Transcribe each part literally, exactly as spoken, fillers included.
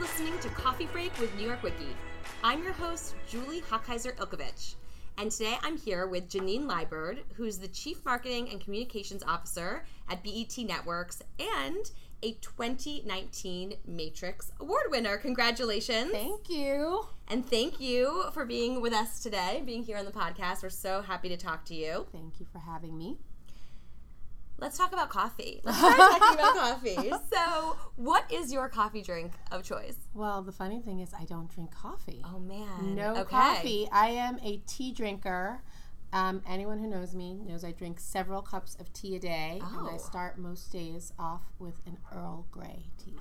listening to Coffee Break with New York Wiki. I'm your host, Julie Hochheiser-Ilkovich, and today I'm here with Janine Liburd, who's the Chief Marketing and Communications Officer at B E T Networks and a twenty nineteen Matrix Award winner. Congratulations. Thank you. And thank you for being with us today, being here on the podcast. We're so happy to talk to you. Thank you for having me. Let's talk about coffee. Let's start talking about coffee. So, what is your coffee drink of choice? Well, the funny thing is I don't drink coffee. Oh, man. No okay. coffee. I am a tea drinker. Um, anyone who knows me knows I drink several cups of tea a day. Oh. And I start most days off with an Earl Grey tea.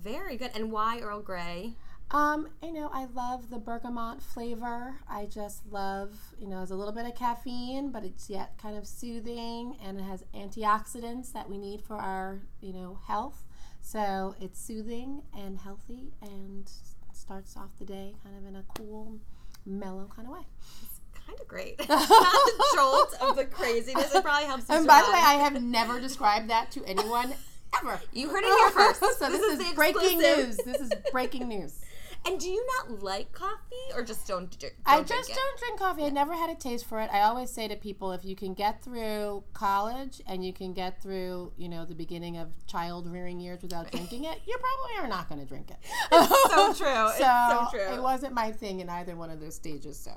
Very good. And why Earl Grey? Um, you know, I love the bergamot flavor. I just love, you know, there's a little bit of caffeine, but it's yet kind of soothing, and it has antioxidants that we need for our, you know, health. So it's soothing and healthy and starts off the day kind of in a cool, mellow kind of way. It's kind of great. It's not the jolt of the craziness. It probably helps you And survive. By the way, I have never described that to anyone ever. You heard it here first. So this, this is, is breaking news. This is breaking news. And do you not like coffee, or just don't, don't drink it? I just don't drink coffee. I never had a taste for it. I always say to people, if you can get through college and you can get through, you know, the beginning of child rearing years without drinking it, you probably are not going to drink it. It's so true. so it's so true. It wasn't my thing in either one of those stages, so.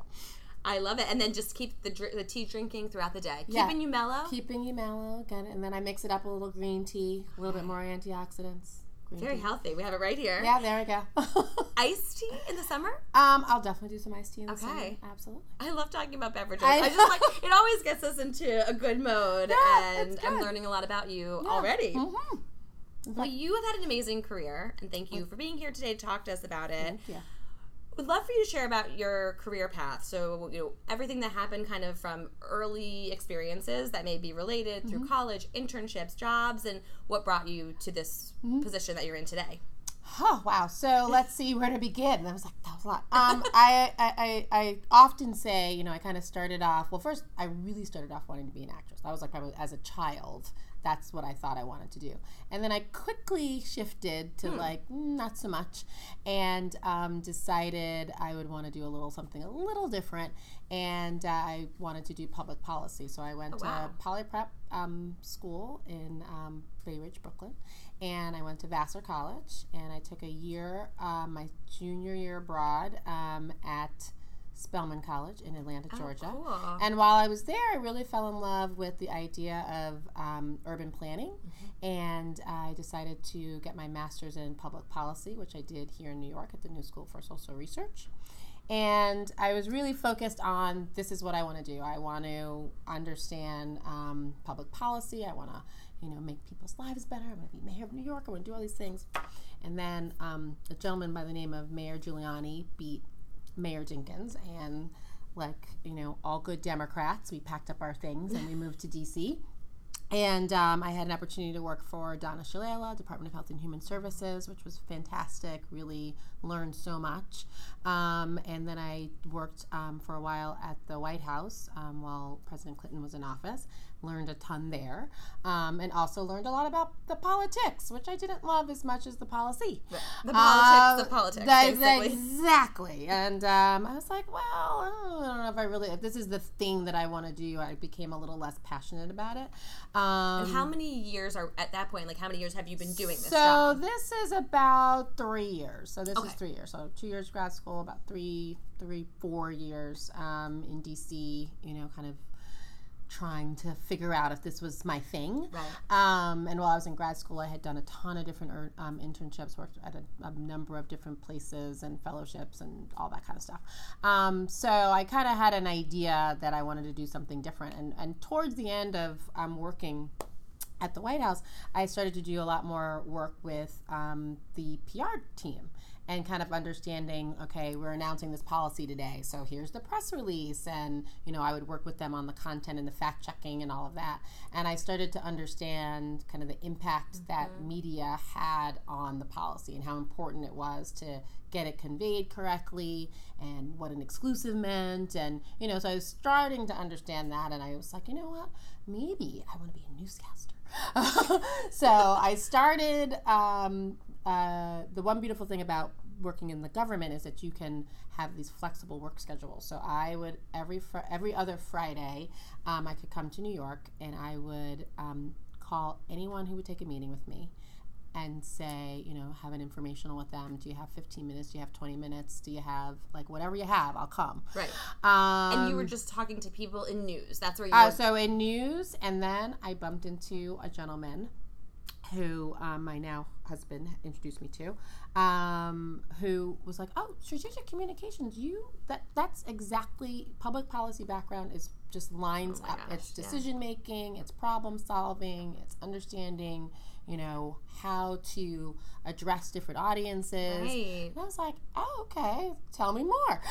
I love it. And then just keep the dr- the tea drinking throughout the day. Keeping yeah. you mellow? Keeping you mellow. Again, and then I mix it up with a little green tea, a little bit more antioxidants. Very healthy. We have it right here. Yeah, there we go. Iced tea in the summer? Um, I'll definitely do some iced tea in the okay. summer. Absolutely. I love talking about beverages. I, I just like it always gets us into a good mode, yeah, and I'm learning a lot about you yeah. already. Mm-hmm. Well, you have had an amazing career, and thank you for being here today to talk to us about it. Yeah. Would love for you to share about your career path. So, you know, everything that happened kind of from early experiences that may be related through mm-hmm. college, internships, jobs, and what brought you to this mm-hmm. position that you're in today. Oh, wow. So let's see where to begin. That was like, that was a lot. Um, I, I, I, I often say, you know, I kind of started off, well, first, I really started off wanting to be an actress. I was like, probably as a child, that's what I thought I wanted to do. And then I quickly shifted to hmm. like, not so much, and um, decided I would want to do a little something a little different. And uh, I wanted to do public policy. So I went oh, wow. to Poly Prep um, school in um, Bay Ridge, Brooklyn. And I went to Vassar College, and I took a year, uh, my junior year abroad um, at Spelman College in Atlanta, Georgia. Oh, cool. And while I was there, I really fell in love with the idea of um, urban planning, mm-hmm. and I decided to get my master's in public policy, which I did here in New York at the New School for Social Research. And I was really focused on, this is what I want to do. I want to understand um, public policy. I want to, you know, make people's lives better. I want to be mayor of New York. I want to do all these things. And then um, a gentleman by the name of Mayor Giuliani beat Mayor Jenkins, and like, you know, all good Democrats, we packed up our things and we moved to D C. And um, I had an opportunity to work for Donna Shalala, Department of Health and Human Services, which was fantastic, really learned so much. Um, and then I worked um, for a while at the White House um, while President Clinton was in office, learned a ton there, um, and also learned a lot about the politics, which I didn't love as much as the policy. The, the politics, uh, the politics, basically. Exactly. And um, I was like, well, I don't, I don't know if I really, if this is the thing that I want to do. I became a little less passionate about it. Um, Um, and how many years are at that point? Like, how many years have you been doing this? So job? This is about three years. So this okay. is three years. So two years grad school, about three, three, four years um, in D C. You know, kind of trying to figure out if this was my thing. Right. Um, and while I was in grad school, I had done a ton of different er, um, internships, worked at a, a number of different places and fellowships and all that kind of stuff. Um, so I kind of had an idea that I wanted to do something different. And, and towards the end of um, working at the White House, I started to do a lot more work with um, the P R team. And kind of understanding, okay, we're announcing this policy today, so here's the press release, and, you know, I would work with them on the content and the fact checking and all of that. And I started to understand kind of the impact mm-hmm. that media had on the policy and how important it was to get it conveyed correctly and what an exclusive meant. And, you know, so I was starting to understand that, and I was like, you know what, maybe I want to be a newscaster. So I started um, uh, the one beautiful thing about working in the government is that you can have these flexible work schedules. So I would, every fr- every other Friday, um, I could come to New York, and I would um, call anyone who would take a meeting with me and say, you know, have an informational with them. Do you have fifteen minutes? Do you have twenty minutes? Do you have, like, whatever you have, I'll come. Right. Um, and you were just talking to people in news. That's where you uh, were. So in news, and then I bumped into a gentleman who um, my now husband introduced me to, um, who was like, oh, strategic communications, you, that that's exactly, public policy background is just lines oh up. Gosh, it's decision making, yeah. It's problem solving, it's understanding, you know, how to address different audiences. Right. And I was like, oh, okay, tell me more.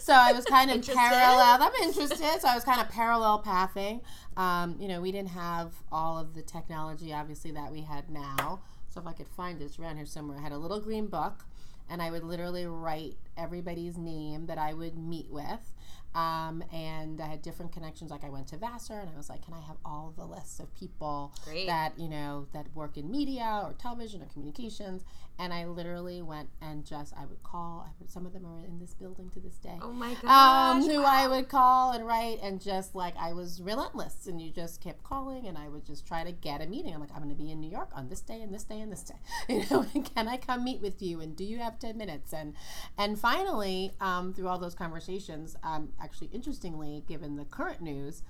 So I was kind of parallel. I'm interested. So I was kind of parallel pathing. Um, you know, we didn't have all of the technology, obviously, that we had now. So if I could find it, it's around here somewhere. I had a little green book, and I would literally write everybody's name that I would meet with. Um, and I had different connections. Like, I went to Vassar, and I was like, can I have all of the lists of people Great. that, you know, that work in media or television or communications? And I literally went and just, I would call. I would, some of them are in this building to this day. Oh, my gosh. Um, who wow. I would call and write, and just, like, I was relentless. And you just kept calling, and I would just try to get a meeting. I'm like, I'm going to be in New York on this day and this day and this day. You know, and can I come meet with you? And do you have ten minutes? And, and finally, um, through all those conversations, um, actually, interestingly, given the current news,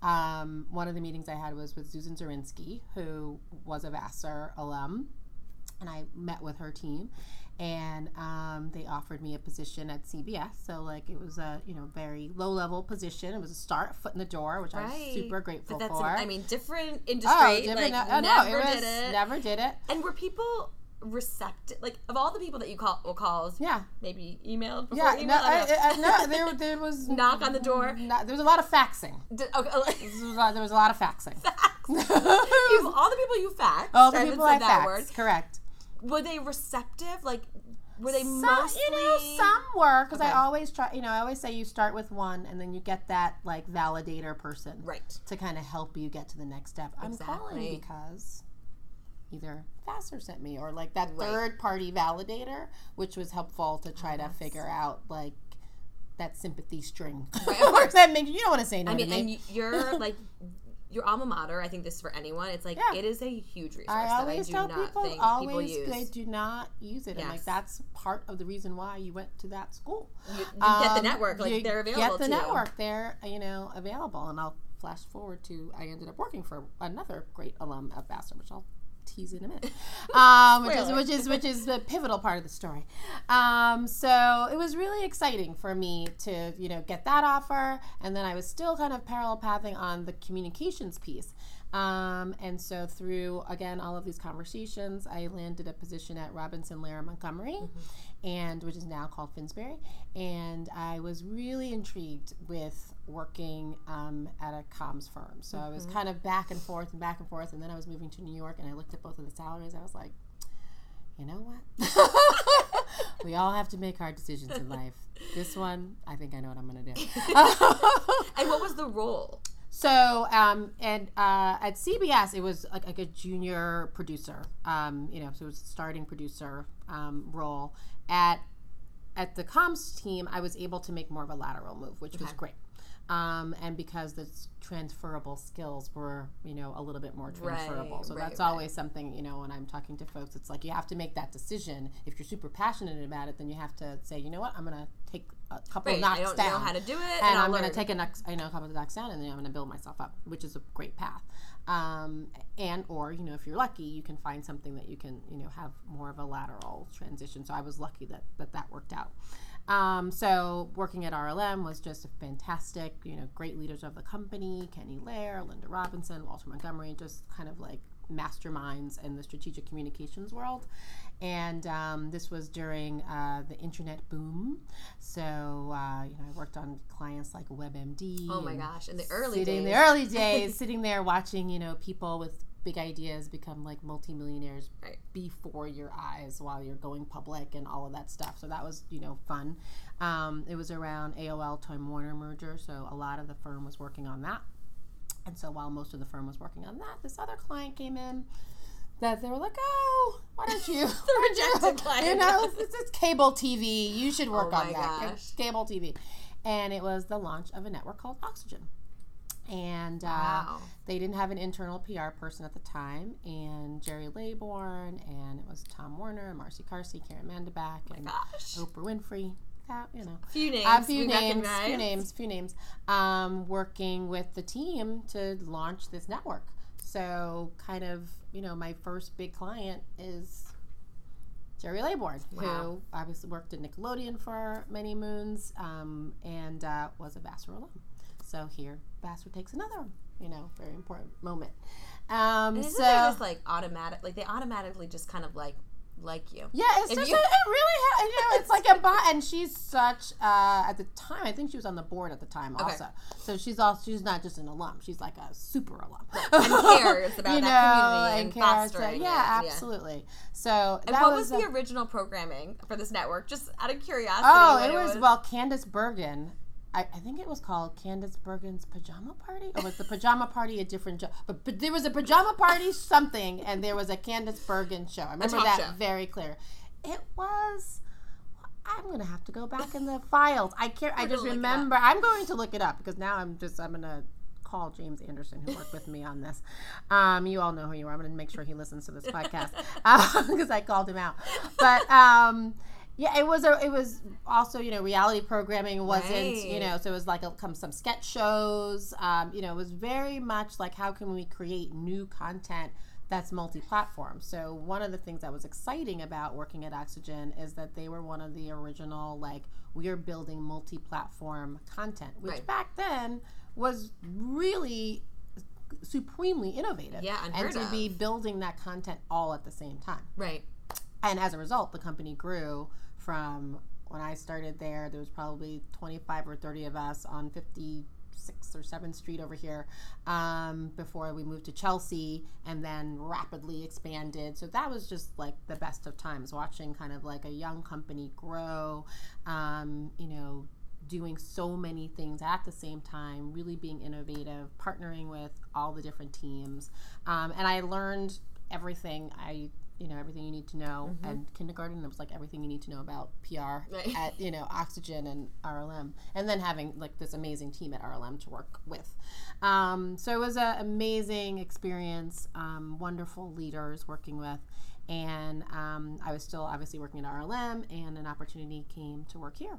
um, one of the meetings I had was with Susan Zirinsky, who was a Vassar alum, and I met with her team, and um, they offered me a position at C B S. So, like, it was a, you know, very low-level position. It was a start, foot in the door, which right. I was super grateful but that's for. An, I mean, different industry. Oh, different, like, no, oh, never no, it was, did it. Never did it. And were people receptive, like, of all the people that you call will calls, yeah, maybe emailed before yeah, email. No, I, I, I, no there, there was knock on the door. Not, there was a lot of faxing. Did, okay, there was a lot of faxing. Fax. you, all the people you faxed. All the people I faxed. Word, correct. Were they receptive? Like, were they some, mostly? You know, some were because okay. I always try. You know, I always say you start with one, and then you get that, like, validator person, right, to kind of help you get to the next step. Exactly. I'm calling because either Vassar sent me, or, like, that right. third party validator, which was helpful to try yes. to figure out, like, that sympathy string. Right. that makes, you don't want to say no. I mean, to and me. you're like your alma mater. I think this is for anyone. It's like yeah. it is a huge resource. I always that I do tell not people, think always people use. They do not use it. Yes. And, like, that's part of the reason why you went to that school. You, you um, get the network. Like, you they're available. Get the to network. You. They're you know available. And I'll flash forward to I ended up working for another great alum of Vassar, which I'll. tease in a minute, um, which is which is which is the pivotal part of the story. Um, so it was really exciting for me to you know get that offer, and then I was still kind of parallel pathing on the communications piece. Um, and so through again all of these conversations, I landed a position at Robinson-Lair Montgomery, mm-hmm. and which is now called Finsbury. And I was really intrigued with working um, at a comms firm. So mm-hmm. I was kind of back and forth and back and forth, and then I was moving to New York, and I looked at both of the salaries. I was like, you know what? We all have to make hard decisions in life. This one, I think I know what I'm going to do. And what was the role? So, um, and uh, at C B S, it was like, like a junior producer, um, you know, so it was a starting producer um, role. At at the comms team, I was able to make more of a lateral move, which okay. was great. Um, and because the transferable skills were, you know, a little bit more transferable. Right, so right, that's right. always something, you know, when I'm talking to folks, it's like you have to make that decision. If you're super passionate about it, then you have to say, you know what, I'm going to take a couple right, of knocks down. I don't down, know how to do it. And, and I'm going to take a knock, you know, a couple of knocks down, and then I'm going to build myself up, which is a great path. Um, and or, you know, if you're lucky, you can find something that you can, you know, have more of a lateral transition. So I was lucky that that, that worked out. Um, so working at R L M was just a fantastic, you know, great leaders of the company, Kenny Lair, Linda Robinson, Walter Montgomery, just kind of like masterminds in the strategic communications world. And um, this was during uh, the internet boom. So, uh, you know, I worked on clients like WebMD. Oh, my gosh. In the early sitting, days. In the early days, sitting there watching, you know, people with big ideas become like multimillionaires right. before your eyes while you're going public and all of that stuff. So that was, you know, fun. Um, it was around A O L Time Warner merger, so a lot of the firm was working on that. And so while most of the firm was working on that, this other client came in that they were like, oh, why don't you? The rejected client. You know, this is cable T V. You should work oh on that. Gosh. Cable T V. And it was the launch of a network called Oxygen. And uh, wow. they didn't have an internal P R person at the time. And Jerry Laybourne, and it was Tom Werner, Marcy Carsey, Karen Mandabach, oh and gosh. Oprah Winfrey. That, you know, few names, a few names, recognize. few names, few names, um, working with the team to launch this network. So kind of, you know, my first big client is Jerry Laybourne, wow. who obviously worked at Nickelodeon for many moons, um, and uh, was a Vassar alum. So here, Vassar takes another one, you know, very important moment. Um, and isn't so, there just like automatic, like they automatically just kind of like like you? Yeah, it's if just you, a, it really, ha- you know, it's like a bot, and she's such uh, at the time. I think she was on the board at the time, also. Okay. So she's also she's not just an alum; she's like a super alum, and cares about you know, that community and, and fostering. So, yeah, and, absolutely. Yeah. So, and that what was, was the a, original programming for this network? Just out of curiosity. Oh, it was, was well, Candace Bergen. I, I think it was called Candace Bergen's Pajama Party? Or was the Pajama Party a different show? But, but there was a Pajama Party something, and there was a Candace Bergen show. I remember that show. Very clear. It was... I'm going to have to go back in the files. I can't... We're I just remember... I'm going to look it up, because now I'm just... I'm going to call James Anderson, who worked with me on this. Um, you all know who you are. I'm going to make sure he listens to this podcast, because uh, I called him out. But... Um, Yeah, it was a, it was also, you know, reality programming wasn't, right. you know, so it was like a, some sketch shows, um, you know, it was very much like how can we create new content that's multi-platform. So one of the things that was exciting about working at Oxygen is that they were one of the original, like, we are building multi-platform content, which right. back then was really supremely innovative. Yeah, unheard of. And to be building that content all at the same time. Right. And as a result, the company grew from when I started there, there was probably twenty-five or thirty of us on fifty-sixth or seventh Street over here um, before we moved to Chelsea and then rapidly expanded. So that was just like the best of times, watching kind of like a young company grow, um, you know, doing so many things at the same time, really being innovative, partnering with all the different teams. Um, and I learned everything I you know, everything you need to know. Mm-hmm. And kindergarten, there was, like, everything you need to know about P R right. at, you know, Oxygen and R L M. And then having, like, this amazing team at R L M to work with. Um, so it was an amazing experience, um, wonderful leaders working with. And um, I was still, obviously, working at R L M, and an opportunity came to work here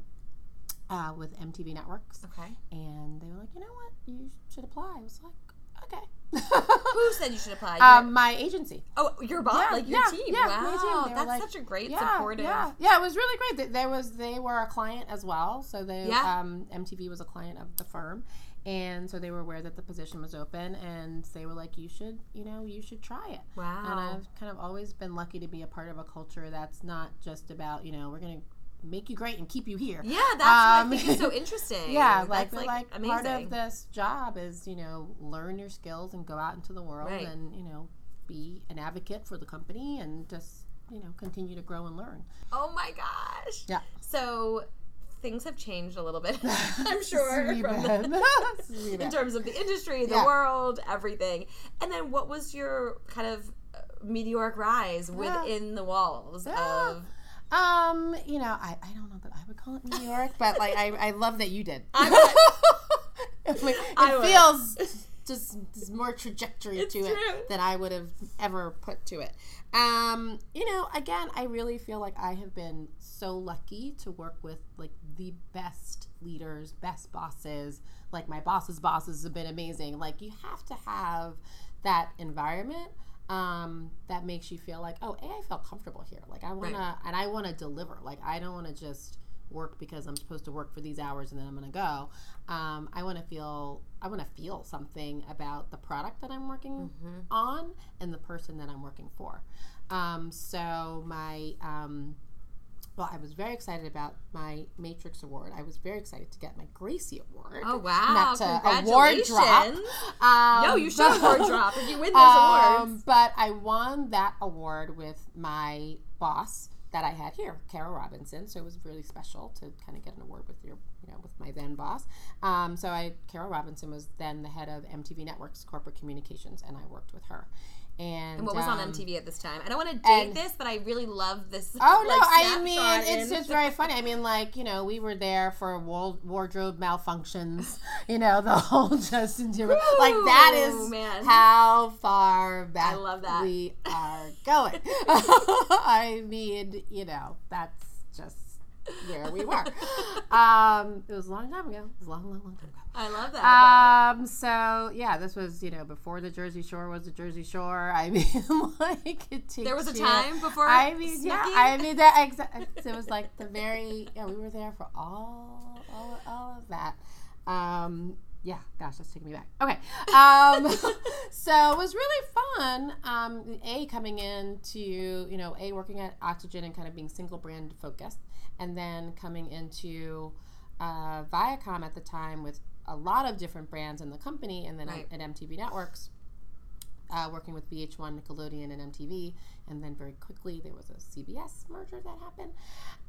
uh, with M T V Networks. Okay. And they were like, you know what? You should apply. I was like, okay. Who said you should apply? Um, my agency. Oh, your boss, yeah, like your yeah, team. Yeah, wow, team. That's like, such a great yeah, supportive. Yeah, yeah, it was really great. They, they was they were a client as well, so they yeah. um, M T V was a client of the firm, and so they were aware that the position was open, and they were like, you should, you know, you should try it. Wow. And I've kind of always been lucky to be a part of a culture that's not just about, you know, we're gonna make you great and keep you here. Yeah, that's um, what I think is so interesting. Yeah, like, like, like part of this job is, you know, learn your skills and go out into the world right. and, you know, be an advocate for the company and just, you know, continue to grow and learn. Oh my gosh. Yeah. So things have changed a little bit, I'm sure, from the, in terms of the industry, the yeah. world, everything. And then what was your kind of meteoric rise yeah. within the walls yeah. of... Um, you know, I, I don't know that I would call it New York, but like I, I love that you did. I would. It I feels would. just there's more trajectory it's to true. It than I would have ever put to it. Um, you know, again, I really feel like I have been so lucky to work with like the best leaders, best bosses. Like my boss's bosses have been amazing. Like you have to have that environment. Um, that makes you feel like, oh, A, I felt comfortable here. Like I want right. to, and I want to deliver. Like I don't want to just work because I'm supposed to work for these hours and then I'm going to go. Um, I want to feel, I want to feel something about the product that I'm working mm-hmm. on and the person that I'm working for. Um, so my, um, well, I was very excited about my Matrix Award. I was very excited to get my Gracie Award. Oh, wow. Not to congratulations. Award drop. Um, no, you should but, award drop if you win those um, awards. But I won that award with my boss, that I had here, Kara Robinson. So it was really special to kind of get an award with your, you know, with my then boss. Um, so I, Kara Robinson was then the head of M T V Networks Corporate Communications, and I worked with her. And, and what was um, on M T V at this time? I don't want to date this, but I really love this. Oh, like, no, I mean, it's just very funny. I mean, like, you know, we were there for wardrobe malfunctions, you know, the whole Justin Timberlake. Like, that is man. how far back I love that. we are going. I mean, you know, that's just where we were. Um, it was a long time ago. It was a long, long, long time ago. I love that. Um, so, yeah, this was, you know, before the Jersey Shore was the Jersey Shore. I mean, like, it takes There was a time you, before I mean, sneaking. yeah, I mean, that exactly. It was like the very, yeah, we were there for all, all, all of that. Um, yeah, gosh, that's taking me back. Okay. Um, so it was really fun, um, A, coming in to, you know, A, working at Oxygen and kind of being single brand focused, and then coming into uh, Viacom at the time with a lot of different brands in the company, and then right. at, at M T V Networks, uh, working with V H one, Nickelodeon, and M T V, and then very quickly there was a C B S merger that happened,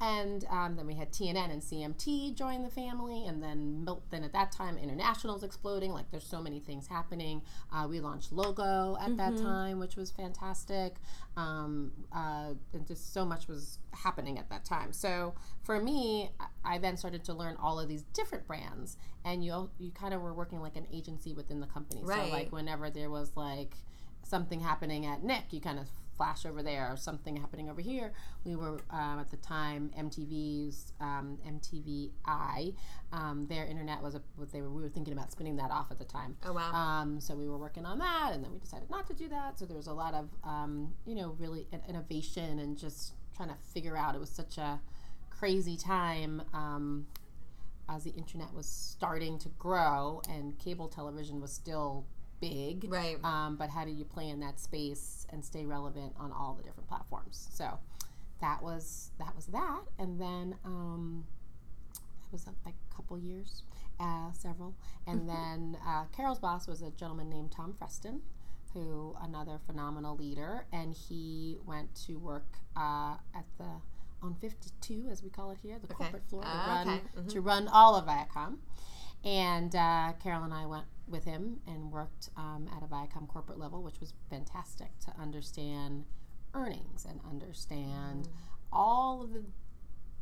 and um, then we had T N N and C M T join the family, and then then at that time international's exploding. Like, there's so many things happening. Uh, we launched Logo at mm-hmm. that time, which was fantastic. Um, uh, and just so much was happening at that time. So for me, I then started to learn all of these different brands, and you you kind of were working like an agency within the company. Right. So like whenever there was like something happening at Nick, you kind of flash over there, or something happening over here. We were um, at the time M T V's um, M T V I. Um, their internet was a, what they were. We were thinking about spinning that off at the time. Oh wow! Um, so we were working on that, and then we decided not to do that. So there was a lot of um, you know really an innovation and just trying to figure out. It was such a crazy time um, as the internet was starting to grow, and cable television was still big, right? Um, but how do you play in that space and stay relevant on all the different platforms? So that was that was that, and then um, that was like a couple years, uh, several, and then uh, Carol's boss was a gentleman named Tom Freston, who another phenomenal leader, and he went to work uh, at the on fifty-two, as we call it here, the okay. corporate floor, uh, to run okay. mm-hmm. to run all of Viacom. And uh, Carol and I went with him and worked um, at a Viacom corporate level, which was fantastic to understand earnings and understand mm. all of the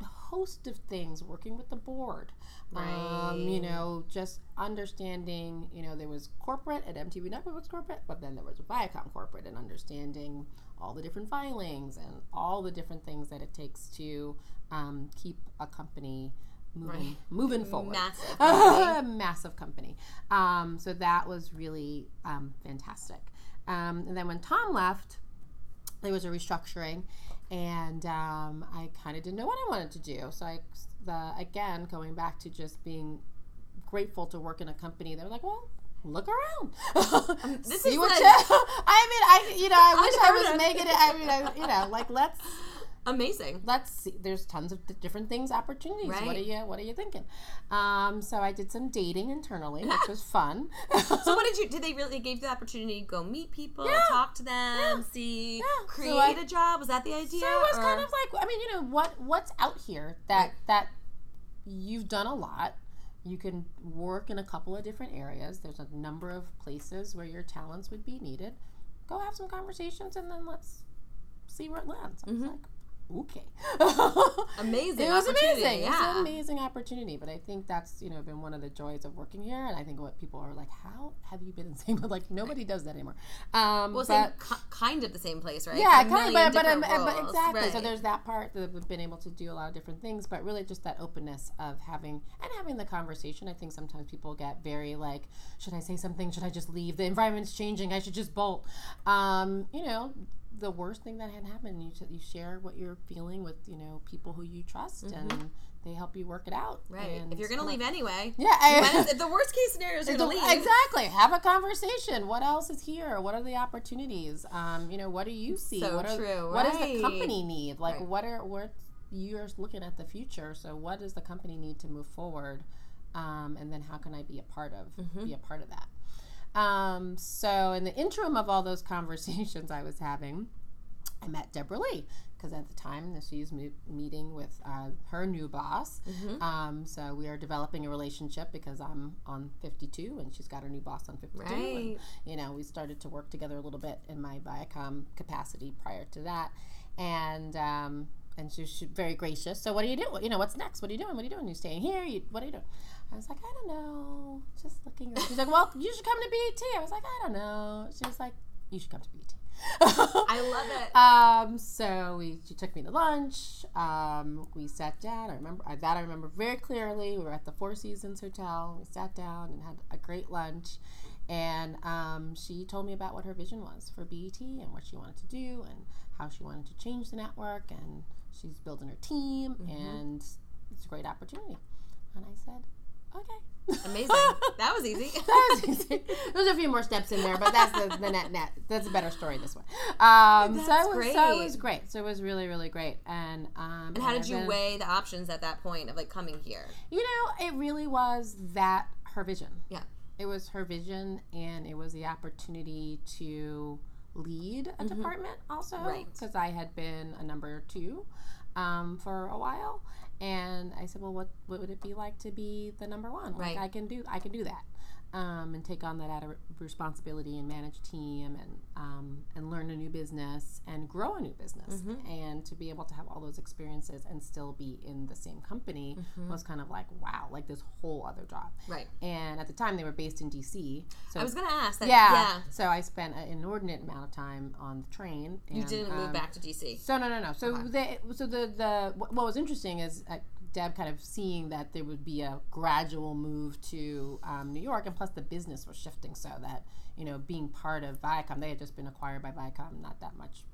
host of things, working with the board, right. um, you know, just understanding, you know, there was corporate at M T V Networks was corporate, but then there was a Viacom corporate, and understanding all the different filings and all the different things that it takes to um, keep a company Moving, right. moving forward. Massive company. Massive company. Um, so that was really um, fantastic. Um, and then when Tom left, there was a restructuring, and um, I kind of didn't know what I wanted to do. So I, the, again, going back to just being grateful to work in a company that was like, well, look around. Um, this See is what you... I mean, I, you know, I wish I was it. making it. I mean, I, you know, like, let's... Amazing. Let's see. There's tons of th- different things, opportunities. Right. What are you What are you thinking? Um, so I did some dating internally, which was fun. So what did you? Did they really they gave you the opportunity to go meet people, yeah. talk to them, yeah. see, yeah. create so I, a job? Was that the idea? So it was or? kind of like, I mean, you know, what what's out here that right. that you've done a lot. You can work in a couple of different areas. There's a number of places where your talents would be needed. Go have some conversations, and then let's see where it lands. I was mm-hmm. like. Okay. Amazing. It was amazing. Yeah. It's an amazing opportunity. But I think that's, you know, been one of the joys of working here. And I think what people are like, how have you been in the same place? Like, nobody does that anymore. Um, well, but, same, kind of the same place, right? Yeah, kind of. But, but, um, but exactly. Right. So there's that part that we've been able to do a lot of different things. But really just that openness of having, and having the conversation. I think sometimes people get very like, should I say something? Should I just leave? The environment's changing. I should just bolt. Um, you know. The worst thing that had happened, you t- you share what you're feeling with, you know, people who you trust, mm-hmm. and they help you work it out. Right. And if you're going to leave anyway. Yeah. I, if the worst case scenario is you're going to leave. Exactly. Have a conversation. What else is here? What are the opportunities? Um, you know, what do you see? So what are, true. What right. does the company need? Like, right. what are what you're looking at the future. So what does the company need to move forward? Um, and then how can I be a part of, mm-hmm. be a part of that? Um, so in the interim of all those conversations I was having, I met Deborah Lee, because at the time she's mo- meeting with uh, her new boss. Mm-hmm. Um, so we are developing a relationship because I'm on fifty-two and she's got her new boss on fifty-two. Right. And, you know, we started to work together a little bit in my Viacom capacity prior to that. And um, and she was very gracious. So what do you do? You know, what's next? What are you doing? What are you doing? Are you staying here? You, what are you doing? I was like, I don't know. Just looking. She's like, well, you should come to B E T. I was like, I don't know. She was like, you should come to B E T. I love it. Um, so we, she took me to lunch. Um, we sat down. I remember I, that I remember very clearly. We were at the Four Seasons Hotel. We sat down and had a great lunch. And um, she told me about what her vision was for B E T and what she wanted to do and how she wanted to change the network. And she's building her team, mm-hmm. and it's a great opportunity. And I said, okay. Amazing. That was easy. That was easy. There's a few more steps in there, but that's the, the net net. That's a better story this way. Um, that's so it was, great. So it was great. So it was really, really great. And um, and how did you been, weigh the options at that point of like coming here? You know, it really was that her vision. Yeah. It was her vision, and it was the opportunity to lead a mm-hmm. department also. Right. Because I had been a number two um, for a while. And I said, well, what, what would it be like to be the number one? Like, right. I can do I can do that um, and take on that added responsibility and manage a team and um, and learn a new business and grow a new business. Mm-hmm. And to be able to have all those experiences and still be in the same company mm-hmm. was kind of like, wow, like this whole other job. Right. And at the time, they were based in D C. So I was going to ask that. Yeah, yeah. So I spent an inordinate amount of time on the train. And, you didn't um, move back to D C? So no, no, no. So, okay. they, so the, the what was interesting is... Uh, Deb kind of seeing that there would be a gradual move to um, New York, and plus the business was shifting so that, you know, being part of Viacom, they had just been acquired by Viacom not that much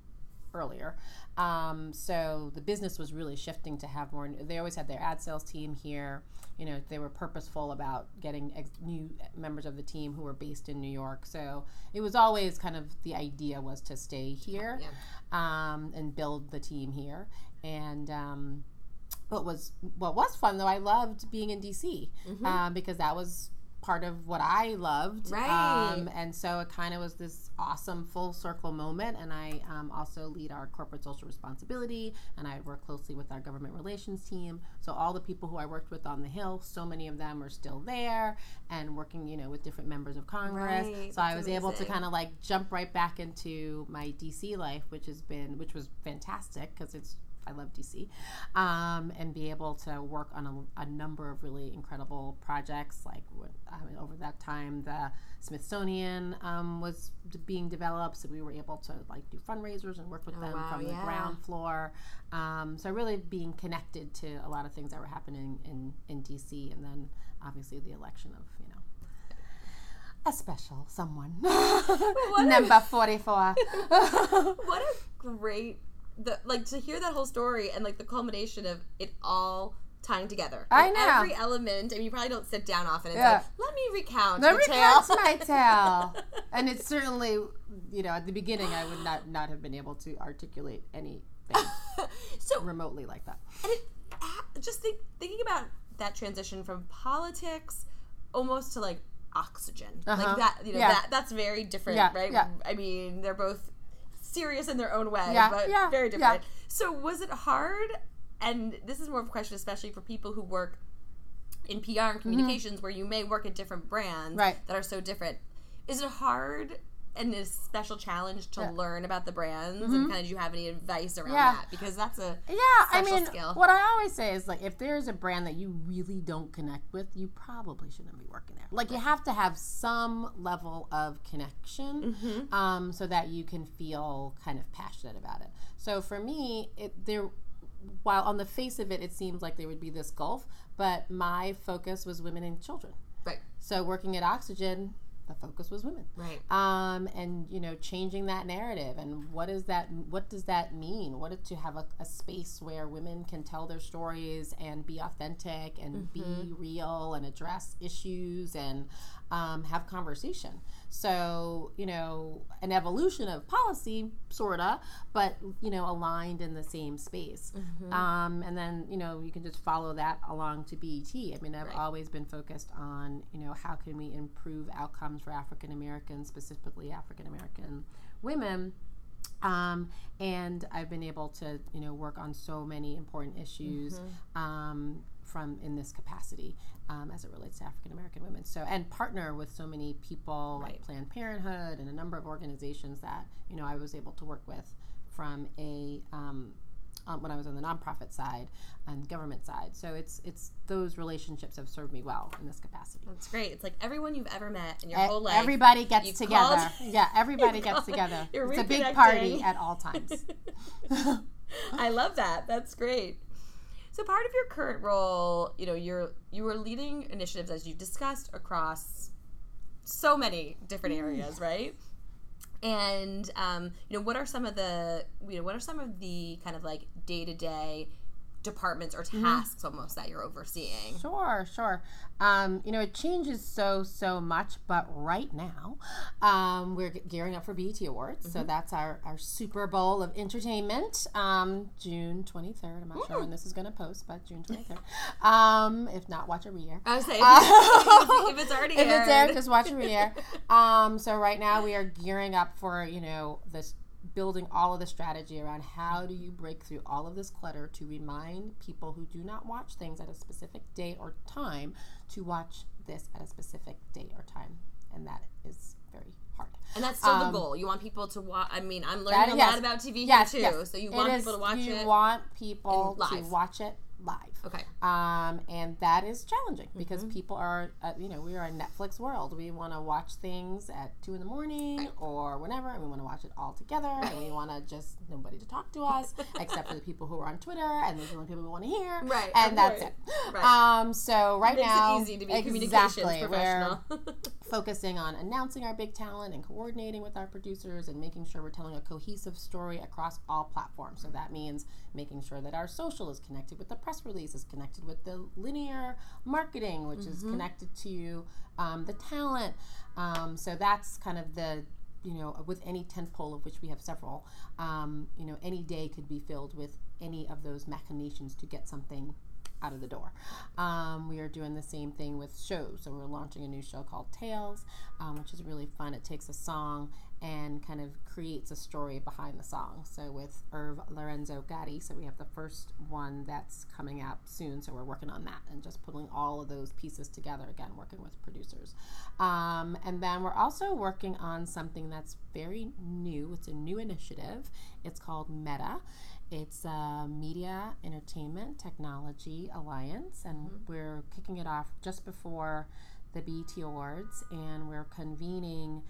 earlier. Um, so the business was really shifting to have more, they always had their ad sales team here. You know, they were purposeful about getting ex- new members of the team who were based in New York. So it was always kind of the idea was to stay here yeah. um, and build the team here. And, um, What was what was fun though? I loved being in D C mm-hmm. um, because that was part of what I loved, right? Um, and so it kind of was this awesome full circle moment. And I um, also lead our corporate social responsibility, and I work closely with our government relations team. So all the people who I worked with on the Hill, so many of them are still there and working, you know, with different members of Congress. Right. So That's I was amazing. able to kind of like jump right back into my D C life, which has been which was fantastic because it's. I love D C, um, and be able to work on a, a number of really incredible projects. Like I mean, over that time, the Smithsonian um, was d- being developed, so we were able to like do fundraisers and work with oh, them wow, from yeah. the ground floor. Um, so really being connected to a lot of things that were happening in, in D C, and then obviously the election of you know. A special someone, number forty-four. What a great. The, like to hear that whole story and like the culmination of it all tying together. Like, I know every element. I mean, you probably don't sit down often. And yeah. It's like, let me recount. Let me recount my tale. And it's certainly, you know, at the beginning, I would not not have been able to articulate anything so remotely like that. And it, just think, thinking about that transition from politics almost to like Oxygen, uh-huh. like that. You know, yeah. that that's very different, yeah. right? Yeah. I mean, they're both. Serious in their own way, yeah, but yeah, very different. Yeah. So was it hard? And this is more of a question, especially for people who work in P R and communications, mm-hmm. where you may work at different brands right. that are so different. Is it hard and a special challenge to yeah. learn about the brands? Mm-hmm. And kind of do you have any advice around yeah. that? Because that's a yeah. I mean, skill. What I always say is like, if there's a brand that you really don't connect with, you probably shouldn't be working there. Like right. you have to have some level of connection, mm-hmm. um, so that you can feel kind of passionate about it. So for me, it there. While on the face of it, it seems like there would be this gulf, but my focus was women and children. Right. So working at Oxygen. The focus was women, right? Um, and you know, changing that narrative and what is that? What does that mean? What is to have a, a space where women can tell their stories and be authentic and mm-hmm. be real and address issues and um, have conversation. So you know, an evolution of policy, sorta, but you know, aligned in the same space. Mm-hmm. Um, and then you know, you can just follow that along to B E T. I mean, I've right. always been focused on you know, how can we improve outcomes for African Americans, specifically African American women, Um, and I've been able to, you know, work on so many important issues mm-hmm. um, from in this capacity um, as it relates to African American women. So, and partner with so many people right. like Planned Parenthood and a number of organizations that, you know, I was able to work with from a um, um, when I was on the nonprofit side and government side. So it's it's those relationships have served me well in this capacity. That's great. It's like everyone you've ever met in your e- whole life. Everybody gets together. Called, yeah, everybody gets called, together. It's a big party at all times. I love that. That's great. So part of your current role, you know, you're you are leading initiatives, as you've discussed, across so many different areas, right? And um, you know, what are some of the you know what are some of the kind of like day-to-day departments or tasks mm-hmm. almost that you're overseeing? Sure, sure. Um, you know, it changes so, so much, but right now um, we're gearing up for B E T Awards. Mm-hmm. So that's our, our Super Bowl of entertainment, um, June twenty-third. I'm not mm. sure when this is going to post, but June twenty-third. Um, if not, watch a re-air. I was saying, uh, if it's already aired. If it's aired, just watch a re-air. Um, so right now we are gearing up for, you know, this building all of the strategy around how do you break through all of this clutter to remind people who do not watch things at a specific day or time to watch this at a specific day or time. And that is very hard. And that's still um, the goal. You want people to watch. I mean, I'm learning that, a yes. lot about T V yes, here, too. Yes. So you want is, people to watch you it. You want people to watch it live. Okay. Um, and that is challenging mm-hmm. because people are, uh, you know, we are a Netflix world. We want to watch things at two in the morning right. or whenever, and we want to watch it all together, and we want to just nobody to talk to us except for the people who are on Twitter, and those are the only people we want to hear. Right. And that's right. it. Right. Um, so right it makes now, it easy to be a exactly, communications professional. We're focusing on announcing our big talent and coordinating with our producers and making sure we're telling a cohesive story across all platforms. So that means making sure that our social is connected with the press release, is connected with the linear marketing, which mm-hmm. is connected to um, the talent. Um, so that's kind of the, you know, with any tentpole, of which we have several, um, you know, any day could be filled with any of those machinations to get something out of the door. Um, we are doing the same thing with shows. So we're launching a new show called Tales, um, which is really fun. It takes a song and kind of creates a story behind the song. So with Irv Lorenzo Gotti, so we have the first one that's coming out soon, so we're working on that and just pulling all of those pieces together, again, working with producers. Um, and then we're also working on something that's very new. It's a new initiative. It's called Meta. It's a Media Entertainment Technology Alliance, and mm-hmm. we're kicking it off just before the B E T Awards, and we're convening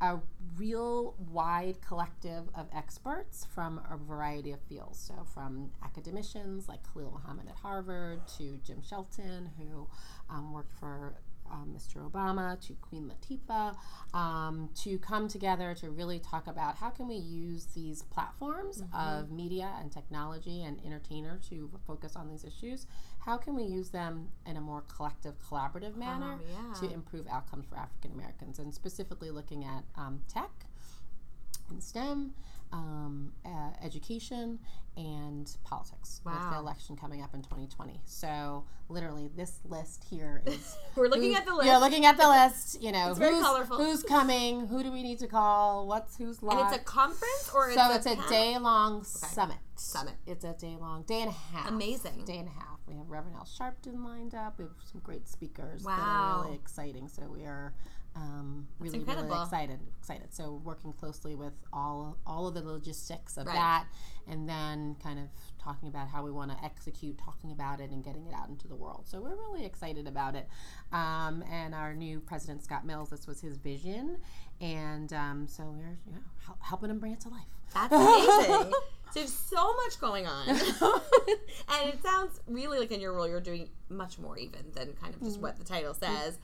a real wide collective of experts from a variety of fields. So from academicians like Khalil Muhammad at Harvard to Jim Shelton, who um, worked for Um, Mister Obama, to Queen Latifah, um, to come together to really talk about how can we use these platforms mm-hmm. of media and technology and entertainer to focus on these issues. How can we use them in a more collective, collaborative manner oh, yeah. to improve outcomes for African Americans, and specifically looking at um, tech and STEM, um, uh, education, and politics wow. with the election coming up in twenty twenty. So literally this list here is we're looking at the list. Yeah, looking at the list, you know, it's very who's, colorful. Who's coming, who do we need to call, what's who's live. And it's a conference or it's so a it's a day long okay. summit. Summit. It's a day long day and a half. Amazing. Day and a half. We have Reverend Al Sharpton lined up. We have some great speakers wow. that are really exciting. So we are Um, really, really excited, excited. So working closely with all all of the logistics of right. that, and then kind of talking about how we want to execute, talking about it, and getting it out into the world. So we're really excited about it. Um, and our new president, Scott Mills, this was his vision, and um, so we're you know, help, helping him bring it to life. That's amazing. So there's so much going on. And it sounds really like in your role, you're doing much more even than kind of just mm-hmm. what the title says.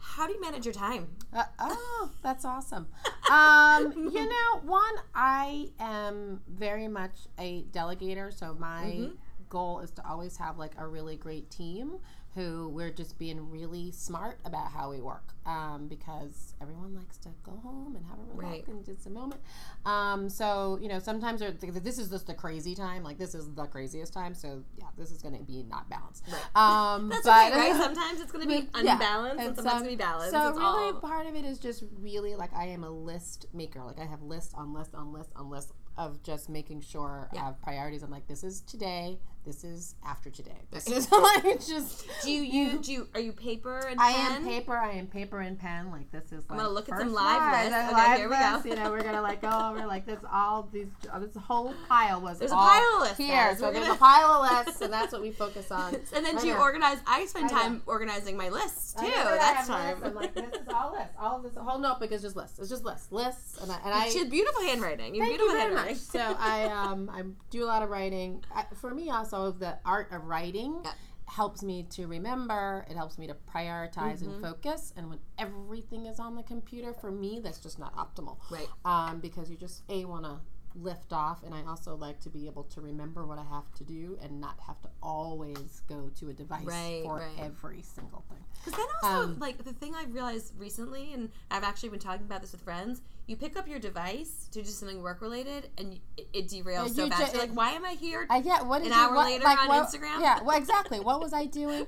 How do you manage your time? Uh, oh, that's awesome. Um, you know, one, I am very much a delegator, so my mm-hmm. goal is to always have like a really great team who we're just being really smart about how we work um, because everyone likes to go home and have a relax right. and just a moment. Um, so, you know, sometimes th- this is just the crazy time. Like, this is the craziest time. So, yeah, this is going to be not balanced. Right. Um, That's but, okay, right? Sometimes it's going to be unbalanced yeah. and, and sometimes it's going to be balanced. So, it's really all... part of it is just really, like, I am a list maker. Like, I have lists on lists on lists on lists of just making sure yeah. I have priorities. I'm like, this is today. This is after today. This is like just. Do you, you do? You, are you paper and I pen? I am paper. I am paper and pen. Like this is. Like I'm gonna look at some live lists. Okay, live here we go. You know, we're gonna like go over like this. All these. This whole pile was. There's all a pile list here. Guys. So we're there's gonna... a pile of lists, and that's what we focus on. And then do you organize? I spend I time organizing my lists too. That's time. I'm like, this is all lists. All of this, a whole notebook is just lists. It's just lists, lists, and I. And I. She has beautiful handwriting. You beautiful you handwriting. Much. So I um I do a lot of writing. I, for me also. So the art of writing yeah. helps me to remember. It helps me to prioritize mm-hmm. and focus. And when everything is on the computer, for me, that's just not optimal. Right. Um, because you just, A, want to lift off. And I also like to be able to remember what I have to do and not have to always go to a device right, for right. every single thing. Because then also, um, like, the thing I've realized recently, and I've actually been talking about this with friends, you pick up your device to do something work-related, and it, it derails so fast. Ju- You're like, why am I here I, yeah, what an you, hour what, later like, on what, Instagram? Yeah, well, exactly. What was I doing?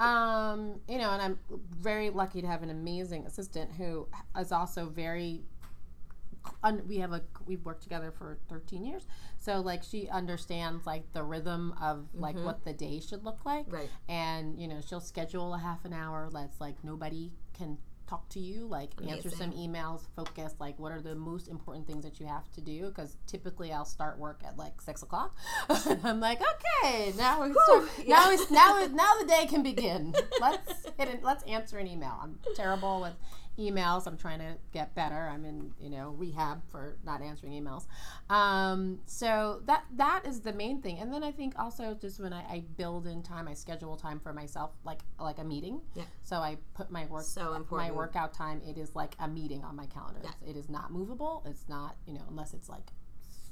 Um, you know, and I'm very lucky to have an amazing assistant who is also very... Un- we have a we've worked together for thirteen years, so like she understands like the rhythm of like mm-hmm. what the day should look like, right? And you know she'll schedule a half an hour that's like nobody can talk to you, like amazing. Answer some emails, focus, like what are the most important things that you have to do, because typically I'll start work at like six o'clock and I'm like, okay, now we start, yeah. now it's now it's, now the day can begin. Let's hit it, let's answer an email. I'm terrible with emails. I'm trying to get better. I'm in, you know, rehab for not answering emails. Um, so that that is the main thing. And then I think also just when I, I build in time, I schedule time for myself, like like a meeting. Yeah. So I put my work so important. my workout time. It is like a meeting on my calendar. Yeah. It is not movable. It's not, you know, unless it's like